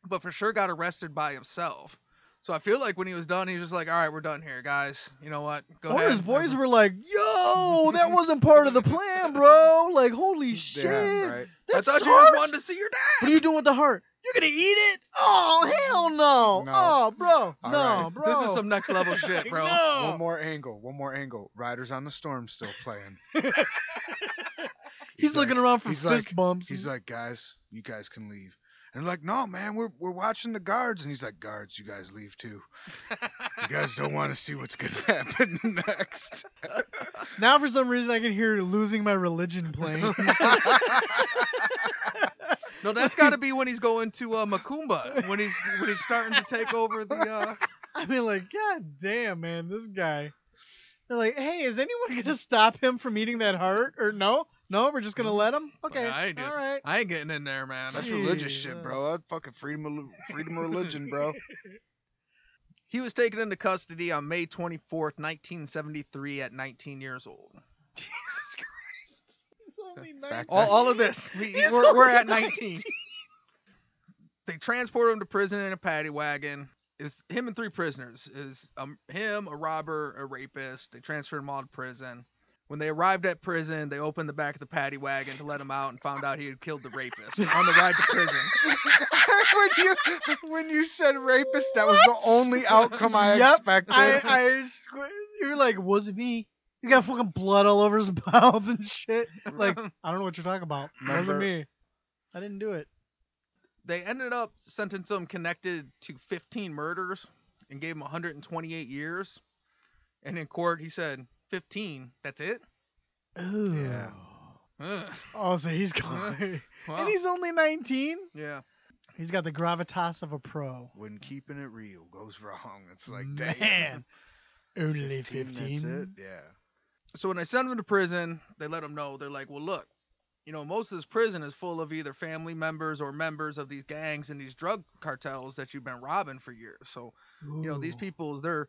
but for sure got arrested by himself. So I feel like when he was done, he was just like, all right, we're done here, guys. You know what? Go ahead. Or his boys were like, yo, that wasn't part of the plan, bro. Like, holy shit. Yeah, right. That's I thought you just wanted to see your dad. What are you doing with the heart? You're going to eat it? Oh, hell no. Oh, bro. All right. Bro. This is some next level shit, bro. No. One more angle. Riders on the Storm still playing. he's looking around for fist bumps. He's like, guys, you guys can leave. And they're like, no, man, we're watching the guards. And he's like, guards, you guys leave too. You guys don't want to see what's going to happen next. Now, for some reason, I can hear Losing My Religion playing. No, that's got to be when he's going to Macumba, when he's starting to take over the... I mean, like, god damn, man, this guy. They're like, hey, is anyone going to stop him from eating that heart? Or no? No, we're just going to let him? Okay, all right. I ain't getting in there, man. That's religious shit, bro. That's fucking freedom of religion, bro. He was taken into custody on May 24th, 1973 at 19 years old. Jesus Christ. He's only 19. All of this. We're at 19. They transported him to prison in a paddy wagon. It was him and three prisoners. It was him, a robber, a rapist. They transferred him all to prison. When they arrived at prison, they opened the back of the paddy wagon to let him out and found out he had killed the rapist on the ride to prison. when you said rapist, that was the only outcome I expected. You were like, was it me? He got fucking blood all over his mouth and shit. Like, I don't know what you're talking about. It wasn't me. I didn't do it. They ended up sentencing him connected to 15 murders and gave him 128 years. And in court, he said... 15. That's it? Ooh. Yeah. Oh, so he's gone. Wow. And he's only 19? Yeah. He's got the gravitas of a pro. When keeping it real goes wrong, it's like, man, damn. Only 15? That's it? Yeah. So when they send him to prison, they let him know. They're like, well, look, you know, most of this prison is full of either family members or members of these gangs and these drug cartels that you've been robbing for years. So, ooh, you know, these people's, they're...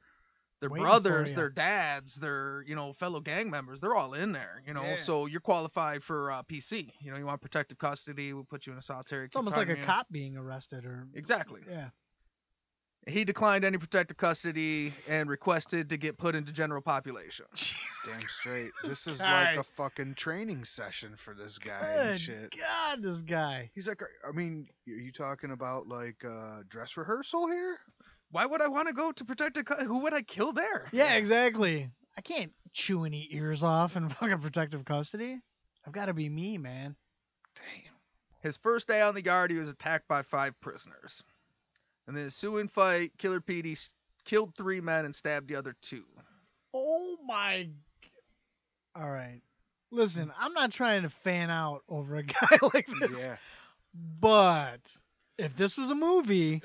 Their waiting brothers, their dads, their, you know, fellow gang members, they're all in there, you know, so you're qualified for PC. You know, you want protective custody, we'll put you in a solitary confinement. It's almost like a cop being arrested or... Exactly. Yeah. He declined any protective custody and requested to get put into general population. Jesus damn straight. This is like a fucking training session for this guy and shit. God, this guy. He's like, I mean, are you talking about like dress rehearsal here? Why would I want to go to protective custody? Who would I kill there? Yeah, exactly. I can't chew any ears off in fucking protective custody. I've got to be me, man. Damn. His first day on the yard, he was attacked by 5 prisoners. In the ensuing fight, Killer Petey killed 3 men and stabbed the other 2. Oh, my. All right. Listen, I'm not trying to fan out over a guy like this. Yeah. But... if this was a movie,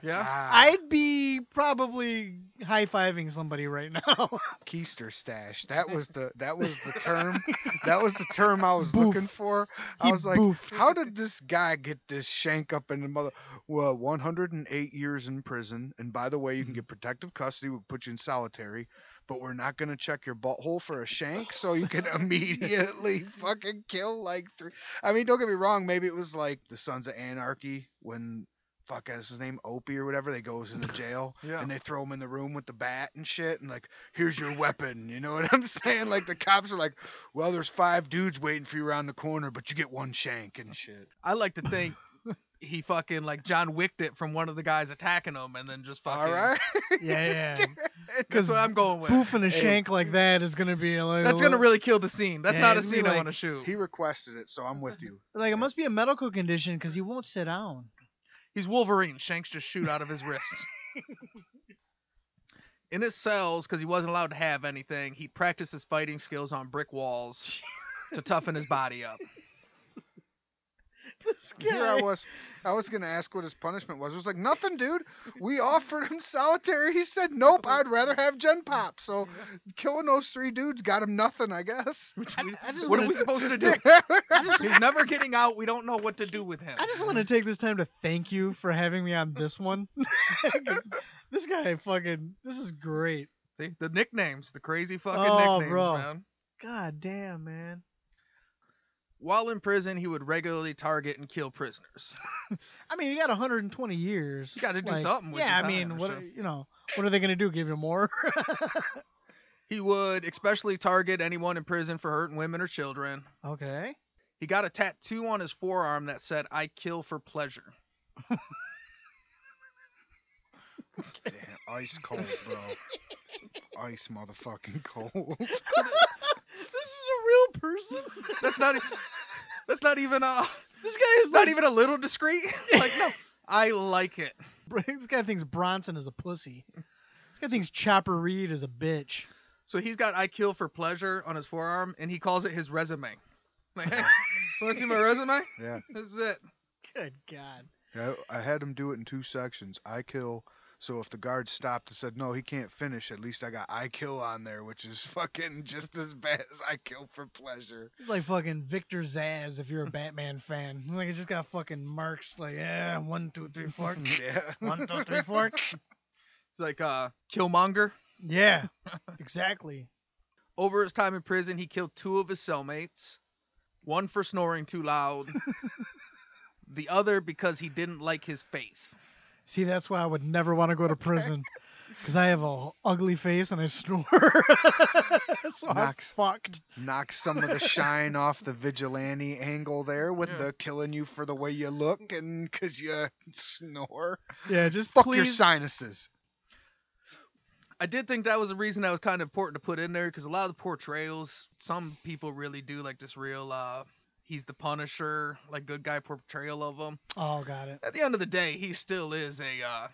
I'd be probably high-fiving somebody right now. Keister stash. That was the term. That was the term I was looking for. I was like, how did this guy get this shank up in the mother? Well, 108 years in prison, and by the way, you can get protective custody. We'll put you in solitary. But we're not going to check your butthole for a shank, so you can immediately fucking kill like 3. I mean, don't get me wrong. Maybe it was like the Sons of Anarchy when, fuck, is his name Opie or whatever, they goes into jail and they throw him in the room with the bat and shit and like, here's your weapon. You know what I'm saying? Like the cops are like, well, there's 5 dudes waiting for you around the corner, but you get 1 shank and shit. I like to think he fucking like John Wicked it from one of the guys attacking him and then just fucking... All right. Yeah. That's what I'm going with. Boofing a shank like that is going to be... like, that's going to really kill the scene. That's not a scene like, I want to shoot. He requested it, so I'm with you. Like, it must be a medical condition because he won't sit down. He's Wolverine. Shanks just shoot out of his wrists. In his cells, because he wasn't allowed to have anything, he practiced his fighting skills on brick walls to toughen his body up. Here I was going to ask what his punishment was. It was like, nothing, dude. We offered him solitary. He said, nope, I'd rather have Gen Pop. So killing those 3 dudes got him nothing, I guess. What are we supposed to do? He's never getting out. We don't know what to do with him. I just want to take this time to thank you for having me on this one. This guy fucking, this is great. See, the nicknames, the crazy fucking nicknames, bro. Man. God damn, man. While in prison, he would regularly target and kill prisoners. I mean, you got 120 years. You got to do something with your time. Yeah, I mean, what are they going to do? Give you more? He would especially target anyone in prison for hurting women or children. Okay. He got a tattoo on his forearm that said, "I kill for pleasure." Damn, ice cold, bro. Ice motherfucking cold. This is a real person. That's not even This guy is not even a little discreet. Like, no, I like it. This guy thinks Bronson is a pussy. This guy thinks Chopper Reed is a bitch. So he's got "I kill for pleasure" on his forearm, and he calls it his resume. Like, hey, want to see my resume? Yeah. That's it. Good God. Yeah, I had him do it in two sections. I kill. So if the guard stopped and said, no, he can't finish, at least I got "I kill" on there, which is fucking just as bad as "I kill for pleasure." It's like fucking Victor Zsasz if you're a Batman fan. Like, it just got fucking marks like, yeah, 1, 2, 3, 4. Yeah. 1, 2, 3, 4. It's like Killmonger. Yeah, exactly. Over his time in prison, he killed 2 of his cellmates. 1 for snoring too loud. The other because he didn't like his face. See, that's why I would never want to go to prison, because I have an ugly face and I snore. So I'm fucked. Knock some of the shine off the vigilante angle there with the killing you for the way you look and because you snore. Yeah, just fuck your sinuses. I did think that was a reason that was kind of important to put in there, because a lot of the portrayals, some people really do like this real... He's the Punisher, like good guy portrayal of him. Oh, got it. At the end of the day, he still is a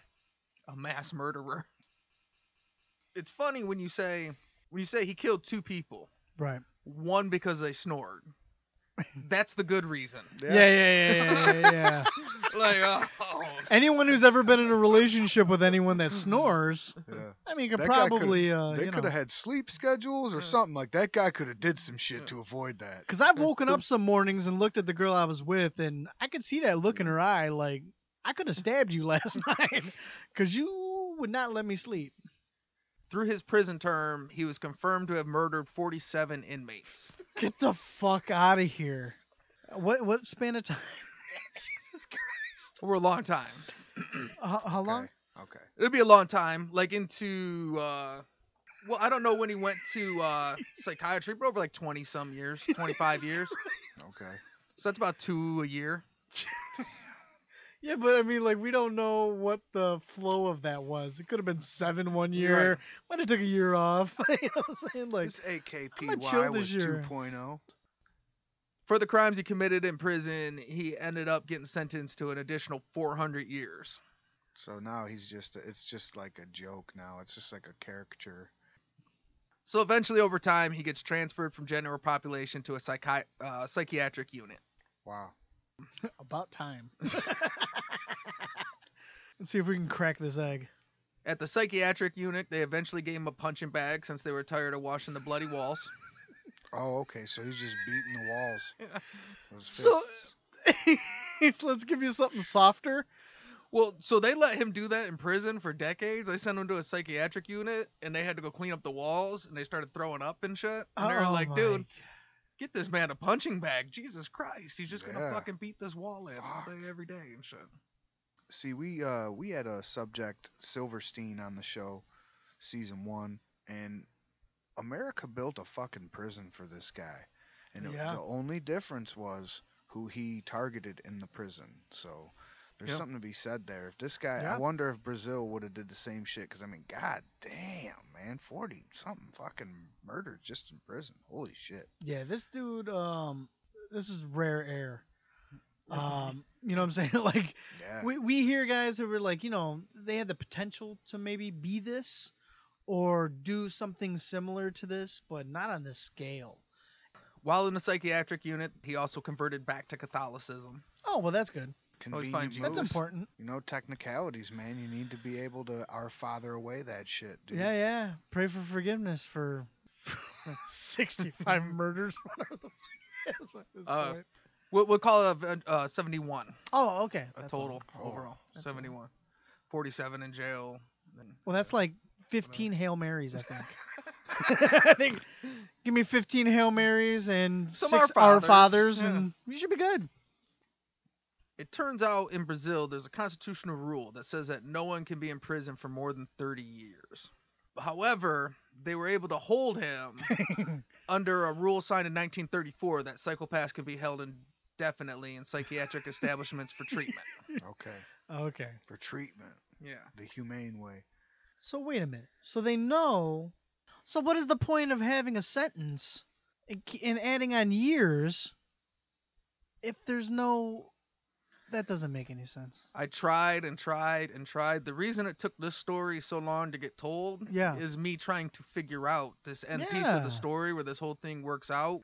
mass murderer. It's funny when you say he killed 2 people. Right. 1 because they snored. That's the good reason. Yeah. Like, anyone who's ever been in a relationship with anyone that snores, I mean, they could have had sleep schedules or something. Like, that guy could have did some shit to avoid that. Because I've woken up some mornings and looked at the girl I was with, and I could see that look in her eye, like, I could have stabbed you last night because you would not let me sleep. Through his prison term, he was confirmed to have murdered 47 inmates. Get the fuck out of here. What span of time? Jesus Christ. Over a long time. How long? Okay. It'll be a long time. Like into, well, I don't know when he went to psychiatry, but over like 20-some years, 25 years. Okay. So that's about 2 a year. Yeah, but I mean, like, we don't know what the flow of that was. It could have been 7 1 year. Right. Might have took a year off. You know what I'm saying? Like, this AKPY was 2.0. For the crimes he committed in prison, he ended up getting sentenced to an additional 400 years. So now he's just, it's just like a joke now. It's just like a caricature. So eventually, over time, he gets transferred from general population to a psychiatric unit. Wow. About time. Let's see if we can crack this egg. At the psychiatric unit, they eventually gave him a punching bag since they were tired of washing the bloody walls. Oh, okay. So he's just beating the walls. Yeah. So let's give you something softer. Well, so they let him do that in prison for decades. They sent him to a psychiatric unit, and they had to go clean up the walls, and they started throwing up and shit. And they were like, dude, get this man a punching bag. Jesus Christ. He's just going to fucking beat this wall in all day, every day and shit. See, we had a subject, Silverstein, on the show, season 1, and America built a fucking prison for this guy. And the only difference was who he targeted in the prison. So there's something to be said there. If this guy, I wonder if Brazil would have did the same shit. Because, I mean, god damn, man, 40-something fucking murdered just in prison. Holy shit. Yeah, this dude, this is rare air. You know what I'm saying? Like, we hear guys who were like, you know, they had the potential to maybe be this or do something similar to this, but not on this scale. While in the psychiatric unit, he also converted back to Catholicism. Oh, well, that's good. That's important. You know, technicalities, man. You need to be able to Our Father away that shit, dude. Yeah. Pray for forgiveness for 65 murders. We'll call it 71. Oh, okay. That's a total overall. 71. 47 in jail. Well, that's like 15 Hail Marys, I think. I think give me 15 Hail Marys and some 6 Our Fathers yeah. and you should be good. It turns out in Brazil, there's a constitutional rule that says that no one can be in prison for more than 30 years. However, they were able to hold him under a rule signed in 1934 that psychopaths can be held indefinitely in psychiatric establishments for treatment. Okay. Okay. For treatment. Yeah. The humane way. So wait a minute. So they know. So what is the point of having a sentence and adding on years if there's no... That doesn't make any sense. I tried and tried and tried. The reason it took this story so long to get told is me trying to figure out this end piece of the story where this whole thing works out.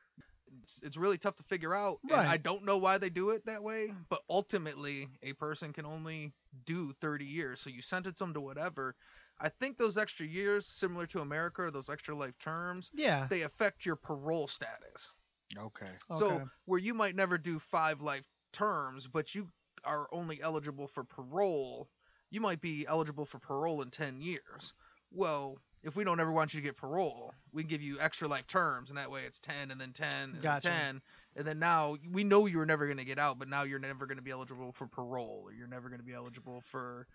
It's really tough to figure out. Right. And I don't know why they do it that way, but ultimately a person can only do 30 years. So you sentence them to whatever. I think those extra years, similar to America, those extra life terms, they affect your parole status. Okay. So where you might never do 5 life terms, but you are only eligible for parole. You might be eligible for parole in 10 years. Well, if we don't ever want you to get parole, we give you extra life terms, and that way it's 10 and then 10 and then 10. And then now we know you were never going to get out, but now you're never going to be eligible for parole, or you're never going to be eligible for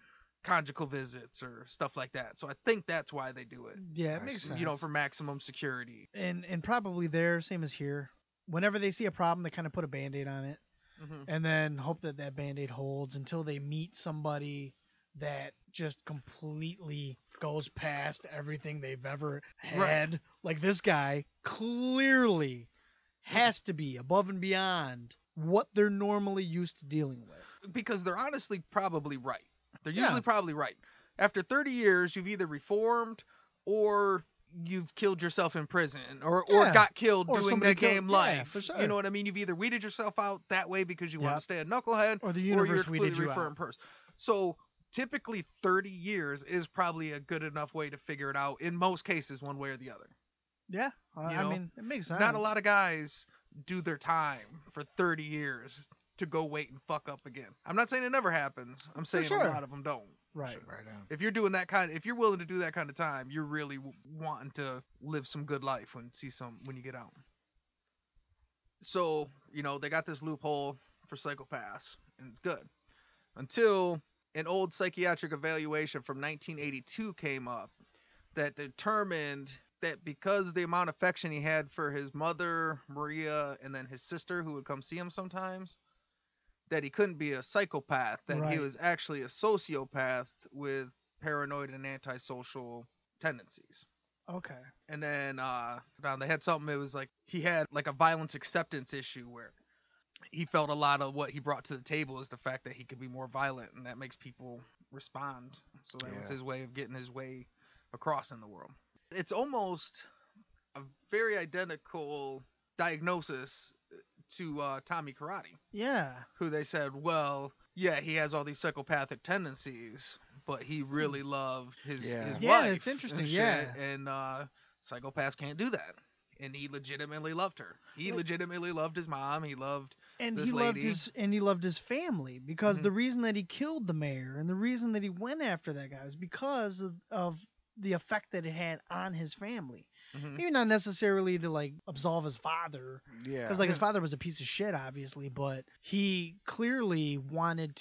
conjugal visits or stuff like that. So I think that's why they do it. Yeah, it makes sense. You know, for maximum security. And probably there, same as here, whenever they see a problem, they kind of put a Band-Aid on it. Mm-hmm. And then hope that that Band-Aid holds until they meet somebody that just completely goes past everything they've ever had. Right. Like this guy clearly has to be above and beyond what they're normally used to dealing with. Because they're honestly probably right. They're usually probably right. After 30 years, you've either reformed or... you've killed yourself in prison or got killed or doing that game life. Yeah, for sure. You know what I mean? You've either weeded yourself out that way because you want to stay a knucklehead or the universe weeded you out. So typically 30 years is probably a good enough way to figure it out in most cases, one way or the other. Yeah. I mean, it makes sense. Not a lot of guys do their time for 30 years to go wait and fuck up again. I'm not saying it never happens. I'm saying a lot of them don't. Right. If you're doing that kind, if you're willing to do that kind of time, you're really wanting to live some good life when you get out. So, you know, they got this loophole for psychopaths, and it's good. Until an old psychiatric evaluation from 1982 came up that determined that because the amount of affection he had for his mother, Maria, and then his sister who would come see him sometimes, that he couldn't be a psychopath, that he was actually a sociopath with paranoid and antisocial tendencies. Okay. And then they had something, it was like he had like a violence acceptance issue where he felt a lot of what he brought to the table is the fact that he could be more violent, and that makes people respond. So that was his way of getting his way across in the world. It's almost a very identical diagnosis to Tommy Karate. Yeah. Who they said, well, yeah, he has all these psychopathic tendencies, but he really loved his wife. Yeah, it's interesting. And and psychopaths can't do that. And he legitimately loved her. He legitimately loved his mom. He loved he loved his family, because the reason that he killed the mayor and the reason that he went after that guy was because of the effect that it had on his family. Maybe not necessarily to like absolve his father, because his father was a piece of shit, obviously, but he clearly wanted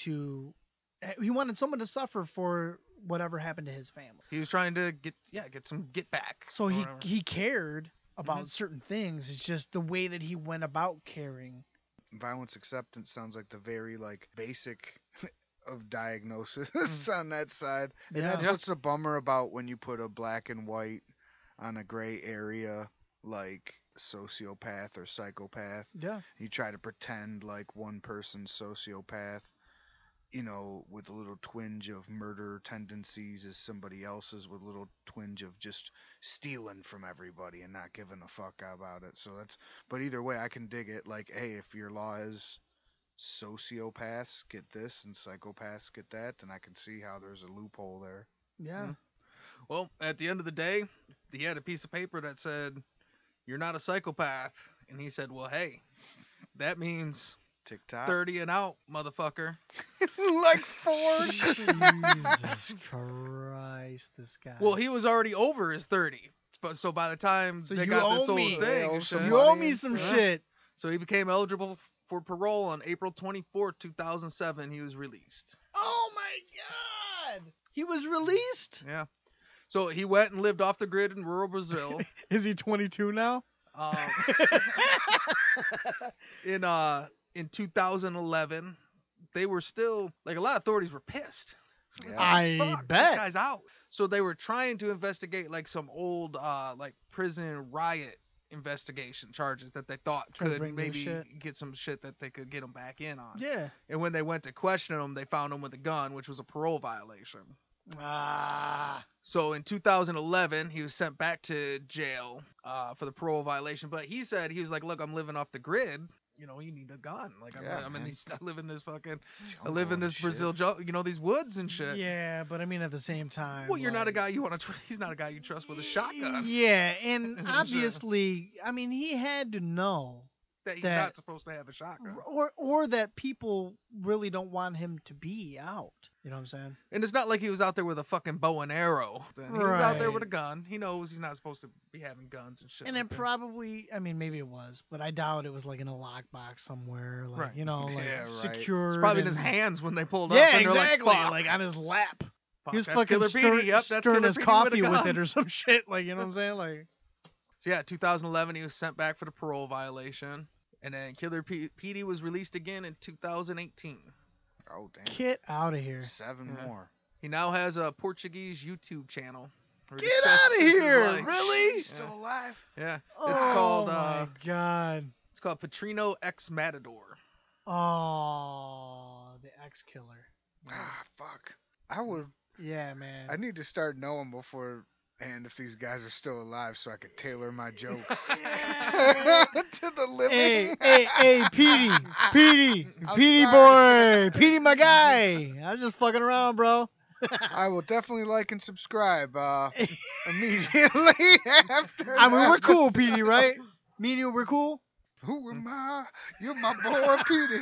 someone to suffer for whatever happened to his family. He was trying to get some get back. So he cared about certain things. It's just the way that he went about caring. Violence acceptance sounds like the very like basic of diagnosis on that side, and that's what's a bummer about when you put a black and white on a gray area like sociopath or psychopath. Yeah. You try to pretend like one person's sociopath, you know, with a little twinge of murder tendencies is somebody else's, with a little twinge of just stealing from everybody and not giving a fuck about it. So but either way I can dig it. Like, hey, if your law is sociopaths get this and psychopaths get that, then I can see how there's a loophole there. Yeah. Mm-hmm. Well, at the end of the day, he had a piece of paper that said, "You're not a psychopath," and he said, "Well, hey, that means TikTok 30 and out, motherfucker." Like Ford. Jesus Christ, this guy. Well, he was already over his 30, So by the time they got this whole thing, you owe me some shit. So he became eligible for parole on April 24, 2007. He was released. Oh my God! He was released? Yeah. So he went and lived off the grid in rural Brazil. Is he 22 now? In 2011, they were still, like, a lot of authorities were pissed. So yeah. I bet. This guy's out. So they were trying to investigate, like, some old, like, prison riot investigation charges that they thought could maybe get some shit that they could get him back in on. Yeah. And when they went to question him, they found him with a gun, which was a parole violation. Ah. So in 2011, he was sent back to jail for the parole violation. But he said, he was like, look, I'm living off the grid. You know, you need a gun. Like, I live in this fucking, I live in this Brazil, you know, these woods and shit. Yeah, but I mean, at the same time. Well, you're like, not a guy you want to, he's not a guy you trust with a shotgun. Yeah, and obviously, I mean, he had to know that he's not supposed to have a shotgun. Or that people really don't want him to be out. You know what I'm saying? And it's not like he was out there with a fucking bow and arrow. He was out there with a gun. He knows he's not supposed to be having guns and shit. And like it probably, I mean, maybe it was, but I doubt it was like in a lockbox somewhere. Like, you know, like secured. It's probably in his hands when they pulled up. Yeah, and exactly. Like, fuck. Like on his lap. Fuck, he was fucking stirring his coffee with it or some shit. Like, you know what I'm saying? Like. So yeah, 2011, he was sent back for the parole violation. And then Killer Petey was released again in 2018. Oh, damn. Get out of here. Seven more. He now has a Portuguese YouTube channel. Get out of here. Really? He's still alive? Yeah. Oh, it's called, my God. It's called Patrino X Matador. Oh, the X Killer. Ah, fuck. I would. Yeah, man. I need to start knowing before. And if these guys are still alive, so I could tailor my jokes to the living. Hey, Petey, my guy. I'm just fucking around, bro. I will definitely like and subscribe immediately after. I mean, we're cool, Petey, right? Me and you, we're cool. Who am I? You're my boy, Petey.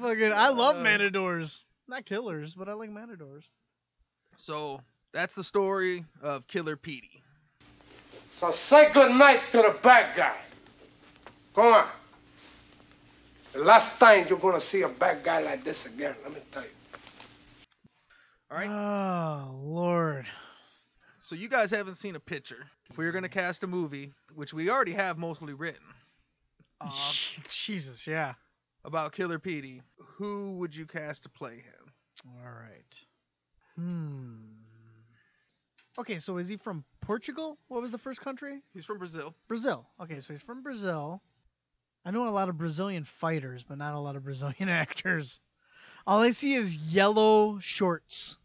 Fucking, I love matadors, not killers, but I like matadors. So, that's the story of Killer Petey. So say goodnight to the bad guy. Come on. The last time you're going to see a bad guy like this again, let me tell you. All right? Oh, Lord. So you guys haven't seen a picture. If we were going to cast a movie, which we already have mostly written. Jesus, yeah. About Killer Petey, who would you cast to play him? All right. Okay, so is he from Portugal? What was the first country? He's from Brazil. Brazil. Okay, so he's from Brazil. I know a lot of Brazilian fighters, but not a lot of Brazilian actors. All I see is yellow shorts.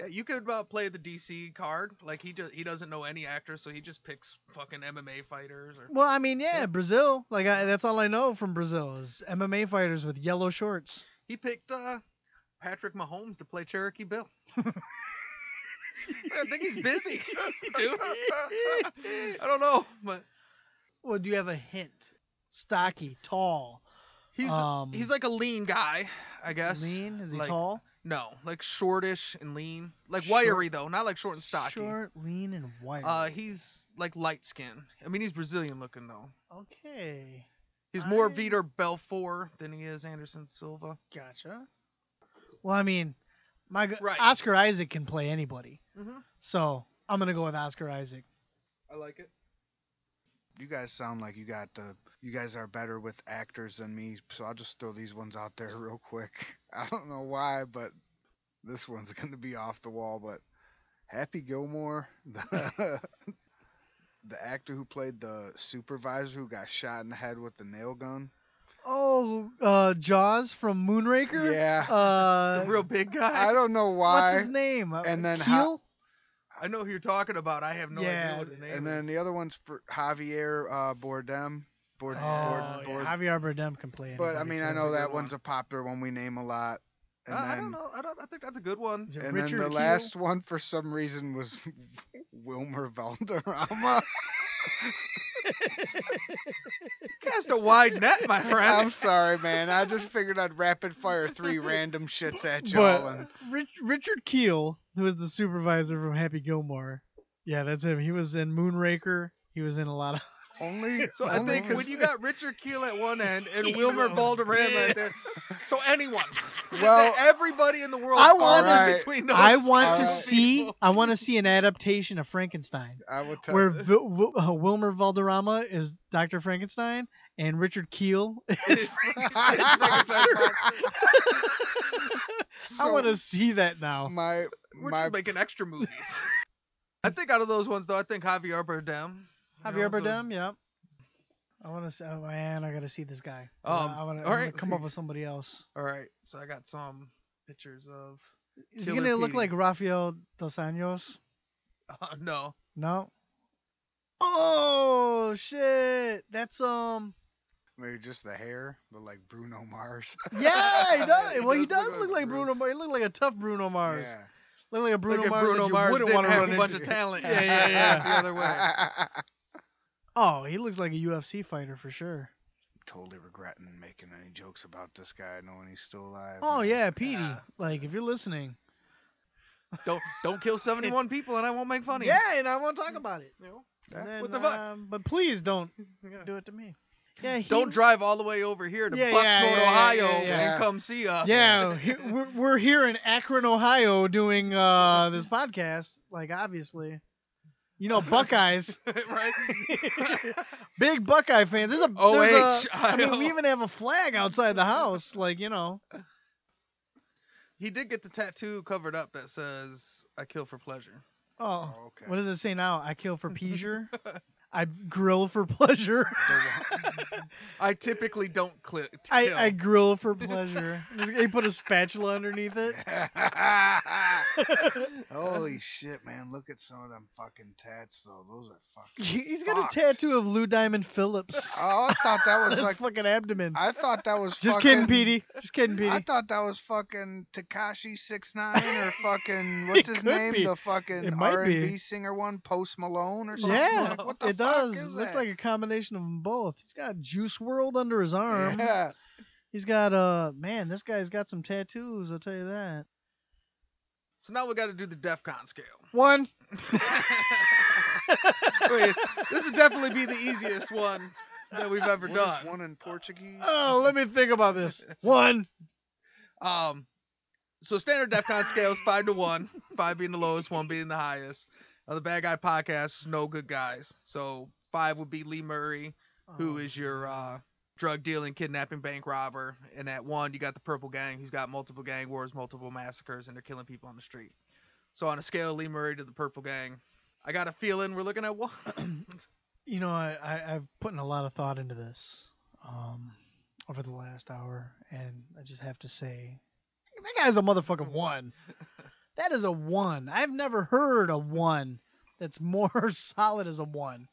Yeah, you could play the DC card. Like, he doesn't know any actors, so he just picks fucking MMA fighters. Or... Well, I mean, yeah, Brazil. Like, that's all I know from Brazil is MMA fighters with yellow shorts. He picked... Patrick Mahomes to play Cherokee Bill. I think he's busy, dude. I don't know, but. Well, do you have a hint? Stocky, tall. He's like a lean guy, I guess. Lean? Is he like, tall? No, like shortish and lean, like wiry though, not like short and stocky. Short, lean, and wiry. He's like light skinned. I mean, he's Brazilian looking though. Okay. He's more Vitor Belfort than he is Anderson Silva. Gotcha. Well, I mean, Oscar Isaac can play anybody. Mm-hmm. So I'm going to go with Oscar Isaac. I like it. You guys sound like you guys are better with actors than me, so I'll just throw these ones out there real quick. I don't know why, but this one's going to be off the wall, but Happy Gilmore, the actor who played the supervisor who got shot in the head with the nail gun. Oh, Jaws from Moonraker? Yeah. The real big guy? I don't know why. What's his name? And then I know who you're talking about. I have no idea what his name is. And then the other one's for Javier Bardem. Javier Bardem can play anybody. But, I mean, I know that one's a popular one we name a lot. And then, I don't know. I think that's a good one. Is it and Richard then the Keel? Last one, for some reason, was Wilmer Valderrama. Cast a wide net, my friend. I'm sorry, man. I just figured I'd rapid fire three random shits at y'all. And... Richard Keel, who is the supervisor from Happy Gilmore. Yeah, that's him. He was in Moonraker. He was in a lot of... I think when you got Richard Keel at one end and Wilmer Valderrama at there, so anyone, well, everybody in the world, I want between those. I want to see, I want to see an adaptation of Frankenstein. I will tell Wilmer Valderrama is Dr. Frankenstein and Richard Keel is Frankenstein's monster. So I want to see that now. We're just making extra movies. I think out of those ones, though, I think Javier Bardem. Javier Bardem, yeah. I want to say, oh man, I got to see this guy. I want to come up with somebody else. All right, so I got some pictures of... Is he going to look like Rafael Dos Anjos? No. No? Oh, shit. That's, Maybe just the hair, but like Bruno Mars. Yeah, he does. He looked like a tough Bruno Mars. Yeah. Look like a Bruno Mars. Bruno Mars didn't have a bunch of talent. Yeah. The other way. Oh, he looks like a UFC fighter for sure. I'm totally regretting making any jokes about this guy, knowing he's still alive. Oh yeah, Petey. Like if you're listening, don't kill 71 people, and I won't make fun of you. Yeah, and I won't talk about it. You know? What the fuck? But please don't do it to me. Yeah, don't drive all the way over here to Bucksport, Ohio, and come see us. Yeah, we're here in Akron, Ohio, doing this podcast. Like, obviously, you know, Buckeyes, right? Big Buckeye fans. There's a I mean, we even have a flag outside the house. Like, you know, he did get the tattoo covered up that says "I kill for pleasure." Oh, okay. What does it say now? I kill for pleasure. I grill for pleasure. I typically don't kill. I grill for pleasure. They put a spatula underneath it. Holy shit, man. Look at some of them fucking tats, though. Those are fucking He's got a tattoo of Lou Diamond Phillips. Oh, I thought that was like... fucking abdomen. I thought that was just fucking... Just kidding, Petey. I thought that was fucking Tekashi 6ix9ine or fucking... What's his name? The fucking R&B singer one, Post Malone or something. Yeah. Like, what the fuck? Looks like a combination of them both. He's got Juice WRLD under his arm. Yeah. He's got man, this guy's got some tattoos, I'll tell you that. So now we got to do the DEFCON scale. 1. Wait, this would definitely be the easiest one that we've ever done. 1 in Portuguese. Oh, let me think about this. 1. So standard DEFCON scale is 5 to 1, 5 being the lowest, 1 being the highest. The Bad Guy Podcast, no good guys. So 5 would be Lee Murray, who is your drug dealing, kidnapping, bank robber. And at 1, you got the Purple Gang, who's got multiple gang wars, multiple massacres, and they're killing people on the street. So on a scale of Lee Murray to the Purple Gang, I got a feeling we're looking at 1. You know, I've put in a lot of thought into this over the last hour, and I just have to say, that guy's a motherfucking 1. That is a 1. I've never heard a 1 that's more solid as a 1.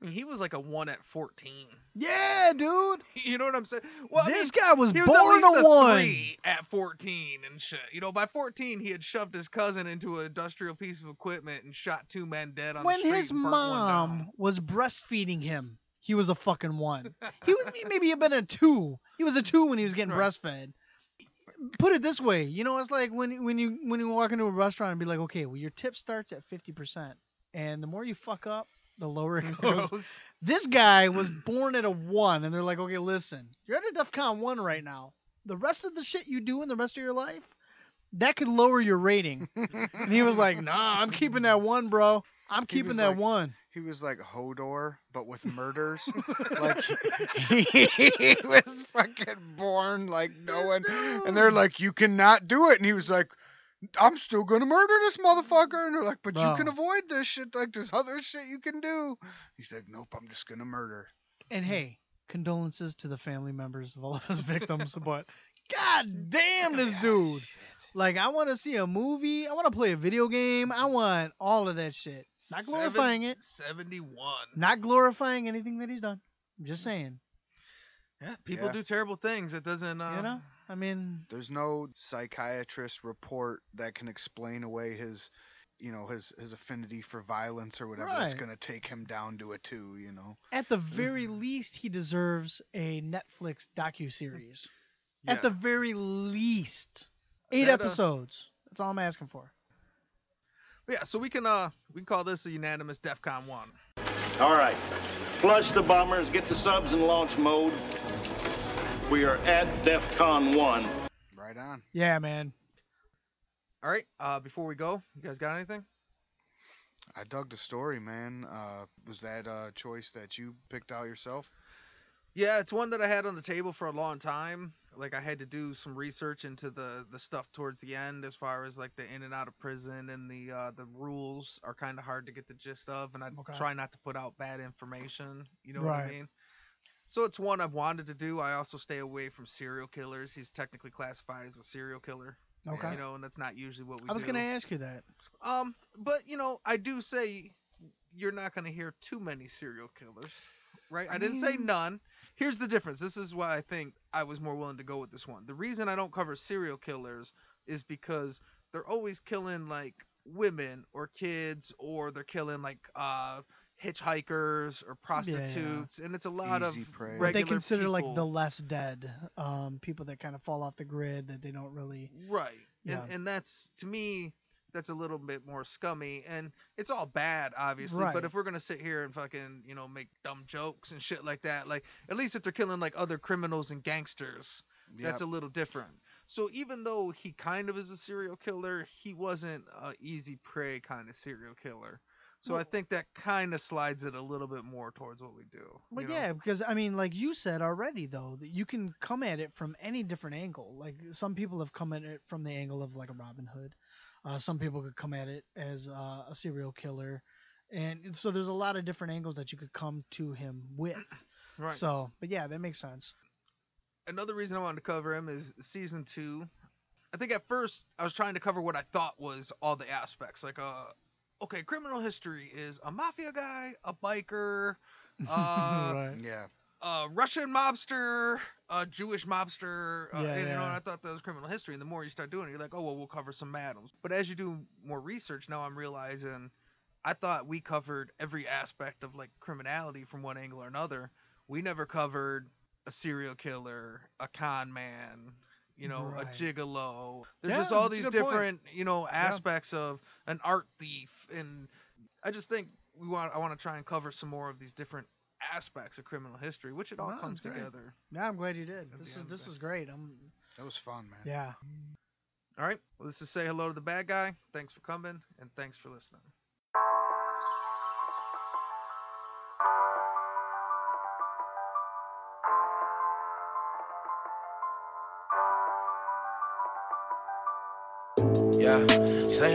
I mean, he was like a 1 at 14. Yeah, dude. You know what I'm saying? Well, this guy was born a 1. 3 at 14 and shit. You know, by 14, he had shoved his cousin into an industrial piece of equipment and shot 2 men dead on the street. When his mom was breastfeeding him, he was a fucking 1. He was maybe he had been a 2. He was a 2 when he was getting breastfed. Put it this way, you know, it's like when you walk into a restaurant and be like, okay, well, your tip starts at 50%, and the more you fuck up, the lower it goes. This guy was born at a 1, and they're like, okay, listen, you're at a DEFCON 1 right now. The rest of the shit you do in the rest of your life, that could lower your rating. And he was like, nah, I'm keeping that 1, bro. I'm keeping that 1. He was like Hodor, but with murders. Like he was fucking born like no one. And they're like, you cannot do it. And he was like, I'm still going to murder this motherfucker. And they're like, but you can avoid this shit. Like there's other shit you can do. He's like, nope, I'm just going to murder. And hey, condolences to the family members of all of his victims. But god damn this dude. Like, I want to see a movie. I want to play a video game. I want all of that shit. Not glorifying it. 71. Not glorifying anything that he's done. I'm just saying. Yeah, people do terrible things. It doesn't... You know? I mean... There's no psychiatrist report that can explain away his... you know, his affinity for violence or whatever that's going to take him down to a 2, you know. At the very least, he deserves a Netflix docuseries. Yeah. At the very least. 8 episodes. That's all I'm asking for. Yeah, so we can call this a unanimous DEFCON 1. All right. Flush the bombers, get the subs in launch mode. We are at DEFCON 1. Right on. Yeah, man. All right, before we go, you guys got anything? I dug the story, man. Was that a choice that you picked out yourself? Yeah, it's one that I had on the table for a long time. Like, I had to do some research into the stuff towards the end as far as, like, the in and out of prison and the rules are kind of hard to get the gist of, and I try not to put out bad information. You know what I mean? So it's one I've wanted to do. I also stay away from serial killers. He's technically classified as a serial killer. Okay. You know, and that's not usually what we do. I was going to ask you that. But, you know, I do say you're not going to hear too many serial killers, right? I didn't say none. Here's the difference. This is why I think I was more willing to go with this one. The reason I don't cover serial killers is because they're always killing, like, women or kids, or they're killing, like, hitchhikers or prostitutes, and it's a lot of prey. Regular they consider people. Like the less dead people that kind of fall off the grid that they don't really and that's, to me, that's a little bit more scummy, and it's all bad, obviously, but if we're gonna sit here and fucking, you know, make dumb jokes and shit like that, like, at least if they're killing, like, other criminals and gangsters, that's a little different. So even though he kind of is a serial killer, he wasn't an easy prey kind of serial killer. So I think that kind of slides it a little bit more towards what we do. But yeah, because, I mean, like you said already, though, that you can come at it from any different angle. Like, some people have come at it from the angle of, like, a Robin Hood. Some people could come at it as a serial killer. And so there's a lot of different angles that you could come to him with. Right. So, but yeah, that makes sense. Another reason I wanted to cover him is season 2. I think at first I was trying to cover what I thought was all the aspects, like okay, criminal history is a mafia guy, a biker, a Russian mobster, a Jewish mobster, you know, and I thought that was criminal history, and the more you start doing it, you're like, oh, well, we'll cover some madams. But as you do more research, now I'm realizing I thought we covered every aspect of, like, criminality from one angle or another. We never covered a serial killer, a con man, you know, a gigolo. There's just all these different, you know, aspects of an art thief. And I just think I want to try and cover some more of these different aspects of criminal history, which it all comes together. Yeah, I'm glad you did. This was great. That was fun, man. Yeah. All right. Well, this is Say Hello to the Bad Guy. Thanks for coming, and thanks for listening. Yeah, say